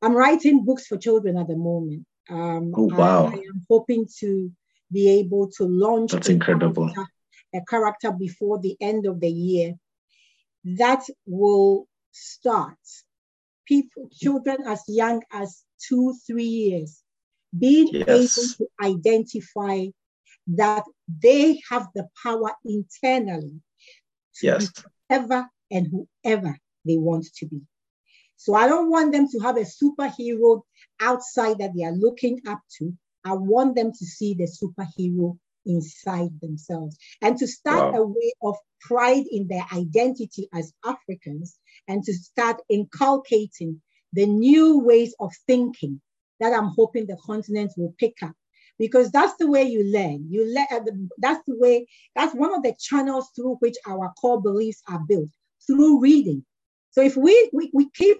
I'm writing books for children at the moment. Um, oh, wow. I, I am hoping to be able to launch That's a, incredible. Character, a character before the end of the year that will start people, children as young as two, three years, being yes. able to identify that they have the power internally to yes. be whoever and whoever they want to be. So I don't want them to have a superhero outside that they are looking up to. I want them to see the superhero inside themselves and to start wow. a way of pride in their identity as Africans, and to start inculcating the new ways of thinking that I'm hoping the continent will pick up, because that's the way you learn. You learn. That's the way, that's one of the channels through which our core beliefs are built, through reading. So if we, we, we keep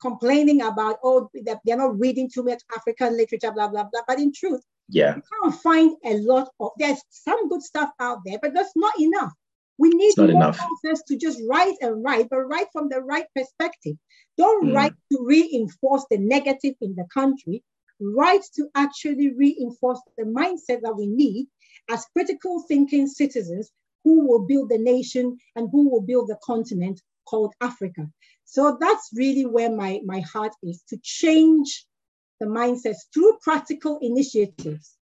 complaining about, oh, they're not reading too much African literature, blah, blah, blah. But in truth, yeah, you can't find a lot of, there's some good stuff out there, but that's not enough. We need more authors to just write and write, but write from the right perspective. Don't mm. write to reinforce the negative in the country. Write to actually reinforce the mindset that we need as critical thinking citizens who will build the nation and who will build the continent called Africa. So that's really where my, my heart is, to change the mindsets through practical initiatives.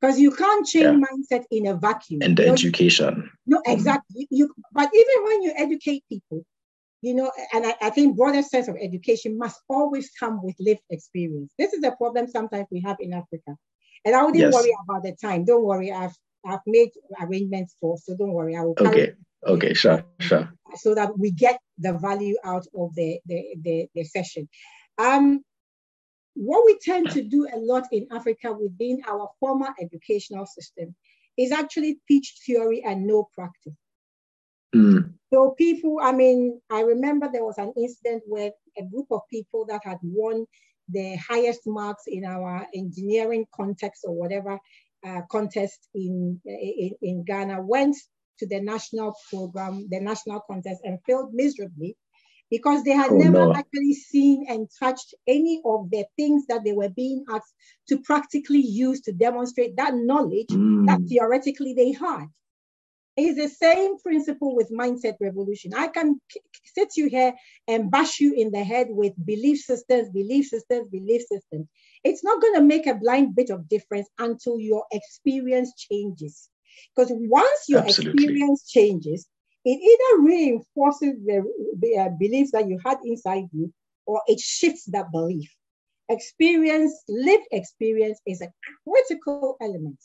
Because you can't change yeah. mindset in a vacuum. And the education. No, exactly. You, but even when you educate people, you know, and I, I think broader sense of education must always come with lived experience. This is a problem sometimes we have in Africa. And I wouldn't yes. worry about the time. Don't worry, I've I've made arrangements for, so don't worry. I will okay, okay, sure, sure. So that we get the value out of the, the, the, the session. Um, what we tend to do a lot in Africa within our formal educational system is actually teach theory and no practice. Mm. So people, I mean, I remember there was an incident where a group of people that had won the highest marks in our engineering context or whatever uh, contest in, in, in Ghana went to the national program, the national contest, and failed miserably because they had oh, never no. actually seen and touched any of the things that they were being asked to practically use to demonstrate that knowledge mm. that theoretically they had. It's the same principle with mindset revolution. I can sit you here and bash you in the head with belief systems, belief systems, belief systems. It's not going to make a blind bit of difference until your experience changes. Because once your Absolutely. Experience changes, it either reinforces the, the uh, beliefs that you had inside you, or it shifts that belief. Experience, lived experience is a critical element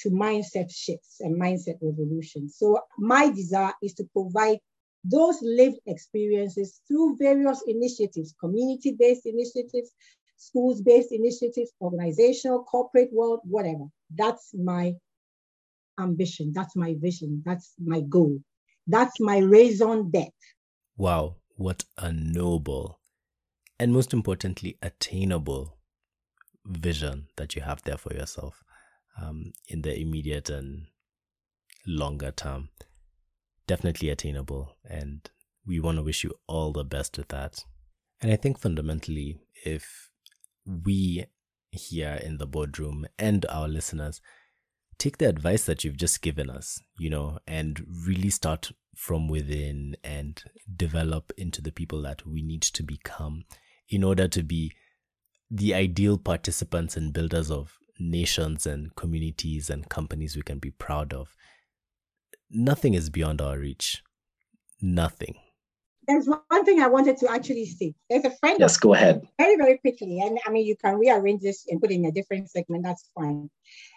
to mindset shifts and mindset revolution. So my desire is to provide those lived experiences through various initiatives, community-based initiatives, schools-based initiatives, organizational, corporate world, whatever. That's my ambition. That's my vision. That's my goal. That's my raison d'etre. Wow, what a noble and most importantly, attainable vision that you have there for yourself. Um, in the immediate and longer term. Definitely attainable. And we want to wish you all the best with that. And I think fundamentally, if we here in the boardroom and our listeners take the advice that you've just given us, you know, and really start from within and develop into the people that we need to become in order to be the ideal participants and builders of nations and communities and companies we can be proud of. Nothing is beyond our reach. Nothing. There's one thing I wanted to actually say. There's a friend. Yes, go ahead. Very, very quickly. And I mean, you can rearrange this and put it in a different segment. That's fine.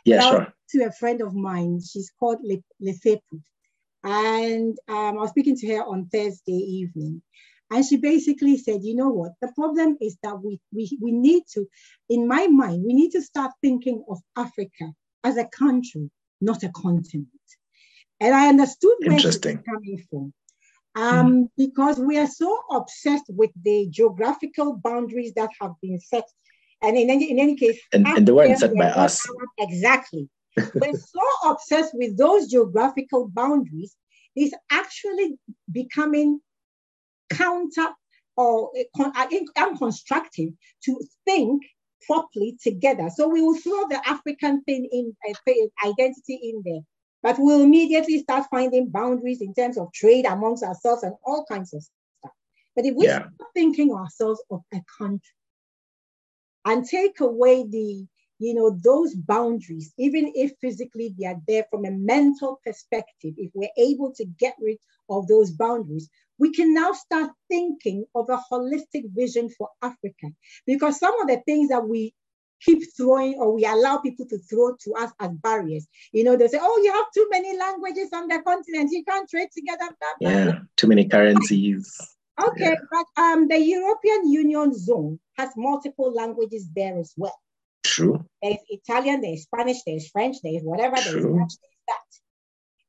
Yeah, now, sure. To a friend of mine, she's called Le- Lefepu. And um, I was speaking to her on Thursday evening. And she basically said, you know what, the problem is that we, we, we need to, in my mind, we need to start thinking of Africa as a country, not a continent. And I understood where she was coming from. Um, mm. Because we are so obsessed with the geographical boundaries that have been set. And in any, in any case... And, and they weren't set by us. Exactly. We're so obsessed with those geographical boundaries, it's actually becoming... counter or unconstructive to think properly together. So we will throw the African thing in uh, identity in there, but we'll immediately start finding boundaries in terms of trade amongst ourselves and all kinds of stuff. But if we yeah. start thinking ourselves of a country and take away the, you know, those boundaries, even if physically they are there from a mental perspective, if we're able to get rid of those boundaries, we can now start thinking of a holistic vision for Africa. Because some of the things that we keep throwing or we allow people to throw to us as barriers, you know, they say, oh, you have too many languages on the continent, you can't trade together. Blah, blah, yeah, blah. Too many currencies. Okay, yeah. but um, the European Union zone has multiple languages there as well. True. There's Italian, there's Spanish, there's French, there's whatever, True. There's French, there's that.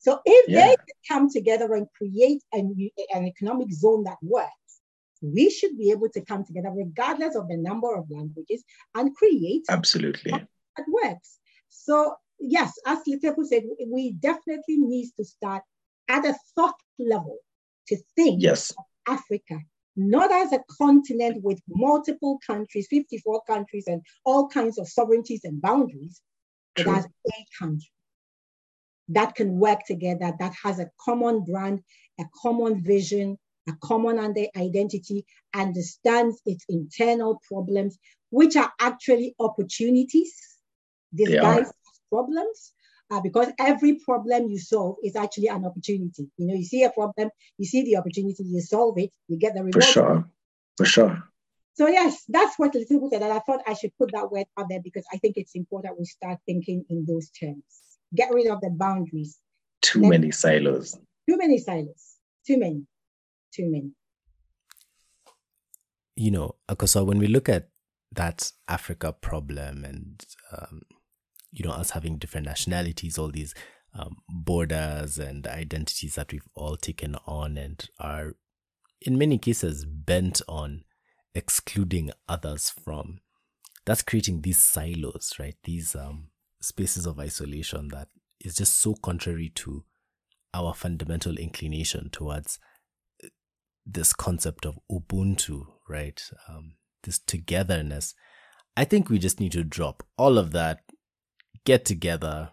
So if yeah. they come together and create a new, an economic zone that works, we should be able to come together regardless of the number of languages and create Absolutely. That works. So yes, as Lefepu said, we definitely need to start at a thought level to think yes. of Africa, not as a continent with multiple countries, fifty-four countries and all kinds of sovereignties and boundaries, True. But as a country that can work together, that has a common brand, a common vision, a common identity, understands its internal problems, which are actually opportunities disguised as problems, Uh, because every problem you solve is actually an opportunity. You know, you see a problem, you see the opportunity, you solve it, you get the reward. For sure, for sure. So yes, that's what Lefepu said, and I thought I should put that word out there because I think it's important we start thinking in those terms. Get rid of the boundaries. Too Let many me. silos. Too many silos. Too many. Too many. You know, Akosua, when we look at that Africa problem and, um, you know, us having different nationalities, all these um, borders and identities that we've all taken on and are in many cases bent on excluding others from, that's creating these silos, right? These um, spaces of isolation that is just so contrary to our fundamental inclination towards this concept of Ubuntu, right? Um, this togetherness. I think we just need to drop all of that, get together,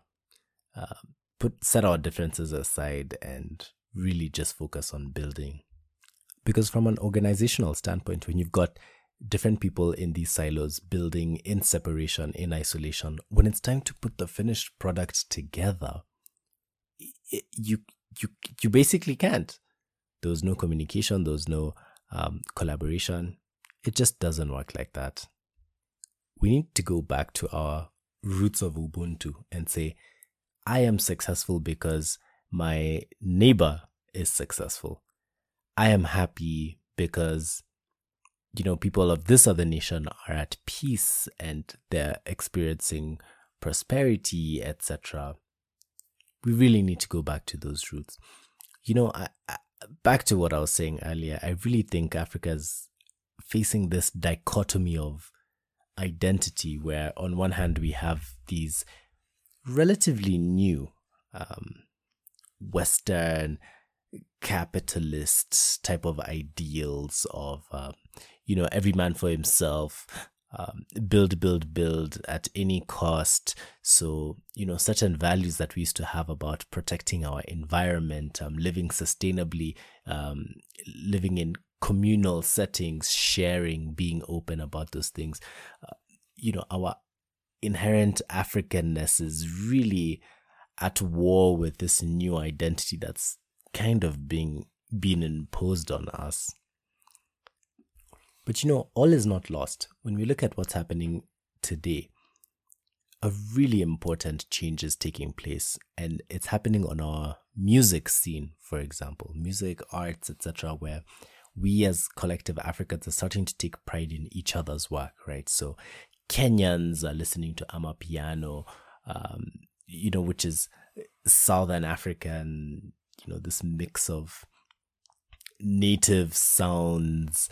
uh, put set our differences aside, and really just focus on building. Because from an organizational standpoint, when you've got different people in these silos building in separation, in isolation, when it's time to put the finished product together, it, you you you basically can't. There was no communication, there was no um, collaboration. It just doesn't work like that. We need to go back to our roots of Ubuntu and say, I am successful because my neighbor is successful. I am happy because, you know, people of this other nation are at peace and they're experiencing prosperity, et cetera. We really need to go back to those roots. You know, I, I, back to what I was saying earlier, I really think Africa's facing this dichotomy of identity where on one hand we have these relatively new um, Western capitalist type of ideals of, um, you know, every man for himself, um, build, build, build at any cost. So, you know, certain values that we used to have about protecting our environment, um, living sustainably, um, living in communal settings, sharing, being open about those things. Uh, you know, our inherent Africanness is really at war with this new identity that's kind of being being imposed on us. But you know, all is not lost. When we look at what's happening today, a really important change is taking place, and it's happening on our music scene, for example, music, arts, et cetera, where we as collective Africans are starting to take pride in each other's work, right? So Kenyans are listening to Amapiano, um, you know, which is Southern African, you know, this mix of native sounds.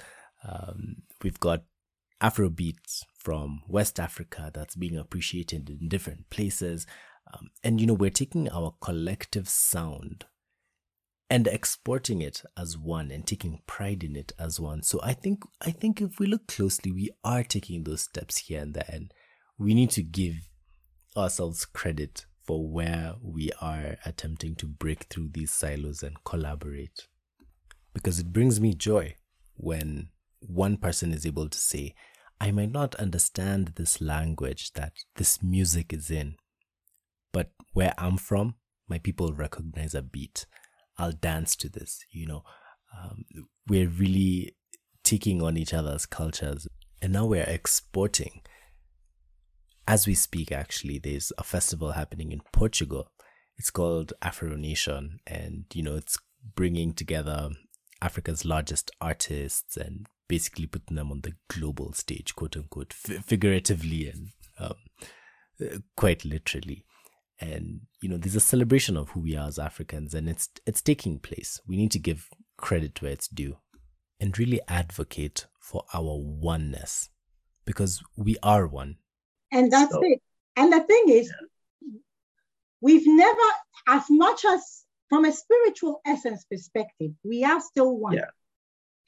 Um, we've got Afrobeats from West Africa that's being appreciated in different places. Um, and, you know, we're taking our collective sound and exporting it as one and taking pride in it as one. So I think I think if we look closely, we are taking those steps here and there, and we need to give ourselves credit for where we are attempting to break through these silos and collaborate. Because it brings me joy when one person is able to say, I might not understand this language that this music is in, but where I'm from, my people recognize a beat. I'll dance to this, you know. Um, we're really taking on each other's cultures. And now we're exporting. As we speak, actually, there's a festival happening in Portugal. It's called Afronation, and, you know, it's bringing together Africa's largest artists and basically putting them on the global stage, quote unquote, f- figuratively and um, quite literally. And, you know, there's a celebration of who we are as Africans, and it's it's taking place. We need to give credit where it's due and really advocate for our oneness, because we are one. And that's so, it. And the thing is, yeah. we've never, as much as from a spiritual essence perspective, we are still one. Yeah,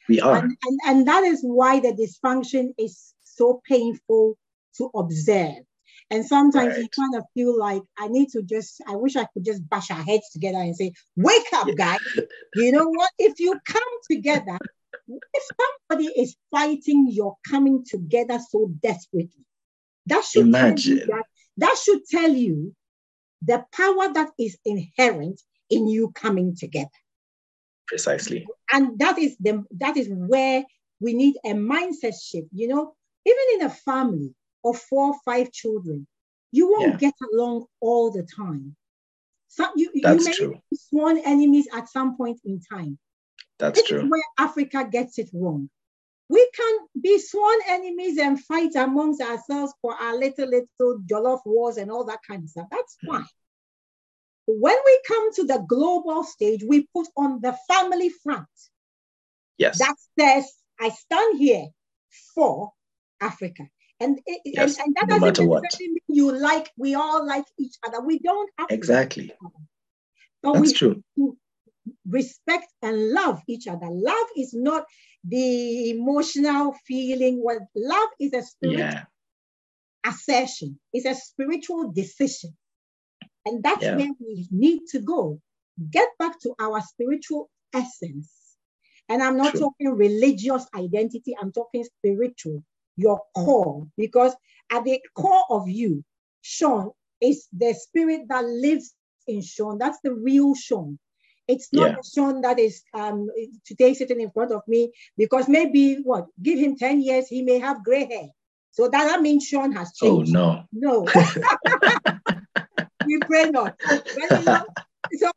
we are. And, and, and that is why the dysfunction is so painful to observe. And sometimes right. you kind of feel like, I need to just, I wish I could just bash our heads together and say, wake up, guys. You know what? If you come together, if somebody is fighting your coming together so desperately, that should, Imagine. Tell you that, that should tell you the power that is inherent in you coming together. Precisely. And that is the that is where we need a mindset shift. You know, even in a family of four or five children, you won't yeah. get along all the time. Some, you, That's you may true. Be sworn enemies at some point in time. That's this true. This is where Africa gets it wrong. We can be sworn enemies and fight amongst ourselves for our little, little jollof wars and all that kind of stuff. That's fine. Mm. When we come to the global stage, we put on the family front. Yes. That says, I stand here for Africa. And, it, yes, and, and that no doesn't necessarily mean you like, we all like each other. We don't have exactly. to like each other. But That's we true. Do, respect and love each other. Love is not the emotional feeling. What love is a spiritual yeah. assertion. It's a spiritual decision. And that's yeah. where we need to go. Get back to our spiritual essence. And I'm not True. talking religious identity. I'm talking spiritual, your core. Because at the core of you, Sean, is the spirit that lives in Sean. That's the real Sean. It's not yeah. the Sean that is um, today sitting in front of me, because maybe, what, give him ten years, he may have gray hair. So that, that means Sean has changed. Oh, no. No. We pray not. But, you know, so,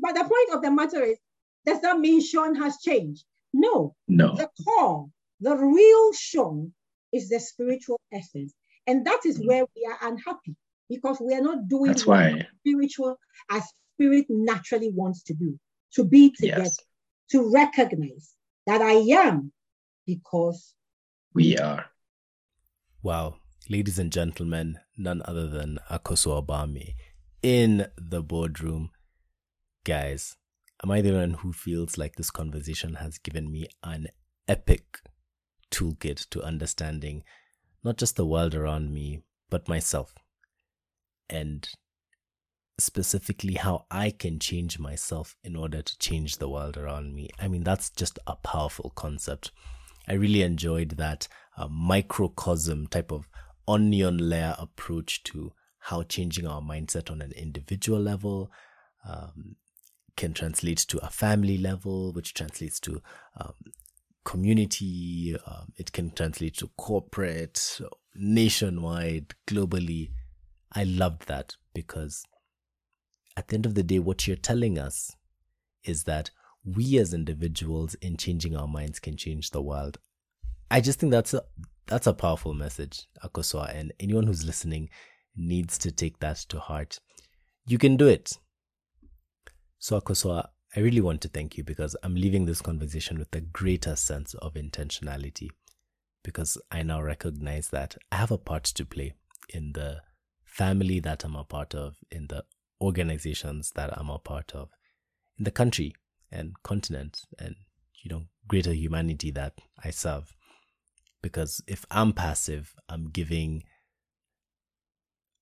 but the point of the matter is, does that mean Sean has changed? No. No. The core, the real Sean is the spiritual essence. And that is mm. where we are unhappy, because we are not doing That's why. Our spiritual as Spirit naturally wants to do, to be together, yes. to recognize that I am because we are. Wow. Ladies and gentlemen, none other than Akosua Bame in the boardroom. Guys, am I the one who feels like this conversation has given me an epic toolkit to understanding not just the world around me, but myself? And specifically how I can change myself in order to change the world around me. I mean, that's just a powerful concept. I really enjoyed that uh, microcosm type of onion layer approach to how changing our mindset on an individual level um, can translate to a family level, which translates to um, community. Um, it can translate to corporate, nationwide, globally. I loved that, because at the end of the day, what you're telling us is that we as individuals, in changing our minds, can change the world. I just think that's a, that's a powerful message, Akosua, and anyone who's listening needs to take that to heart. You can do it. So Akosua, I really want to thank you, because I'm leaving this conversation with a greater sense of intentionality, because I now recognize that I have a part to play in the family that I'm a part of, in the organizations that I'm a part of, in the country and continent and, you know, greater humanity that I serve. Because if I'm passive, I'm giving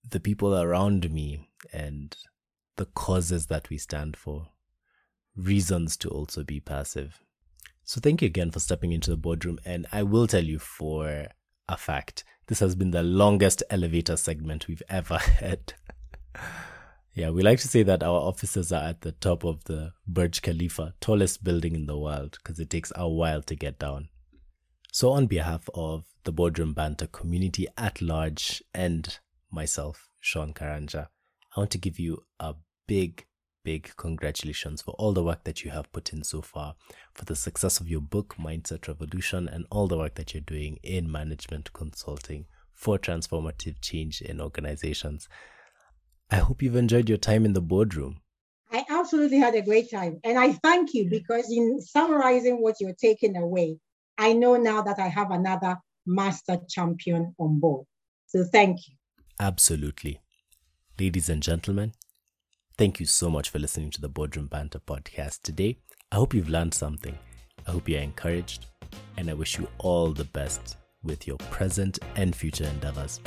the people around me and the causes that we stand for reasons to also be passive. So thank you again for stepping into the boardroom. And I will tell you for a fact, this has been the longest elevator segment we've ever had. Yeah, we like to say that our offices are at the top of the Burj Khalifa, tallest building in the world, because it takes a while to get down. So on behalf of the Boardroom Banter community at large and myself, Sean Karanja, I want to give you a big, big congratulations for all the work that you have put in so far, for the success of your book, Mindset Revolution, and all the work that you're doing in management consulting for transformative change in organizations. I hope you've enjoyed your time in the boardroom. I absolutely had a great time. And I thank you, because in summarizing what you're taking away, I know now that I have another master champion on board. So thank you. Absolutely. Ladies and gentlemen, thank you so much for listening to the Boardroom Banter podcast today. I hope you've learned something. I hope you're encouraged. And I wish you all the best with your present and future endeavors.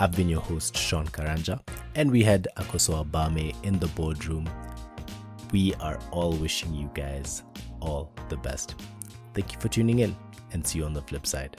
I've been your host, Sean Karanja, and we had Akosua Bame in the boardroom. We are all wishing you guys all the best. Thank you for tuning in, and see you on the flip side.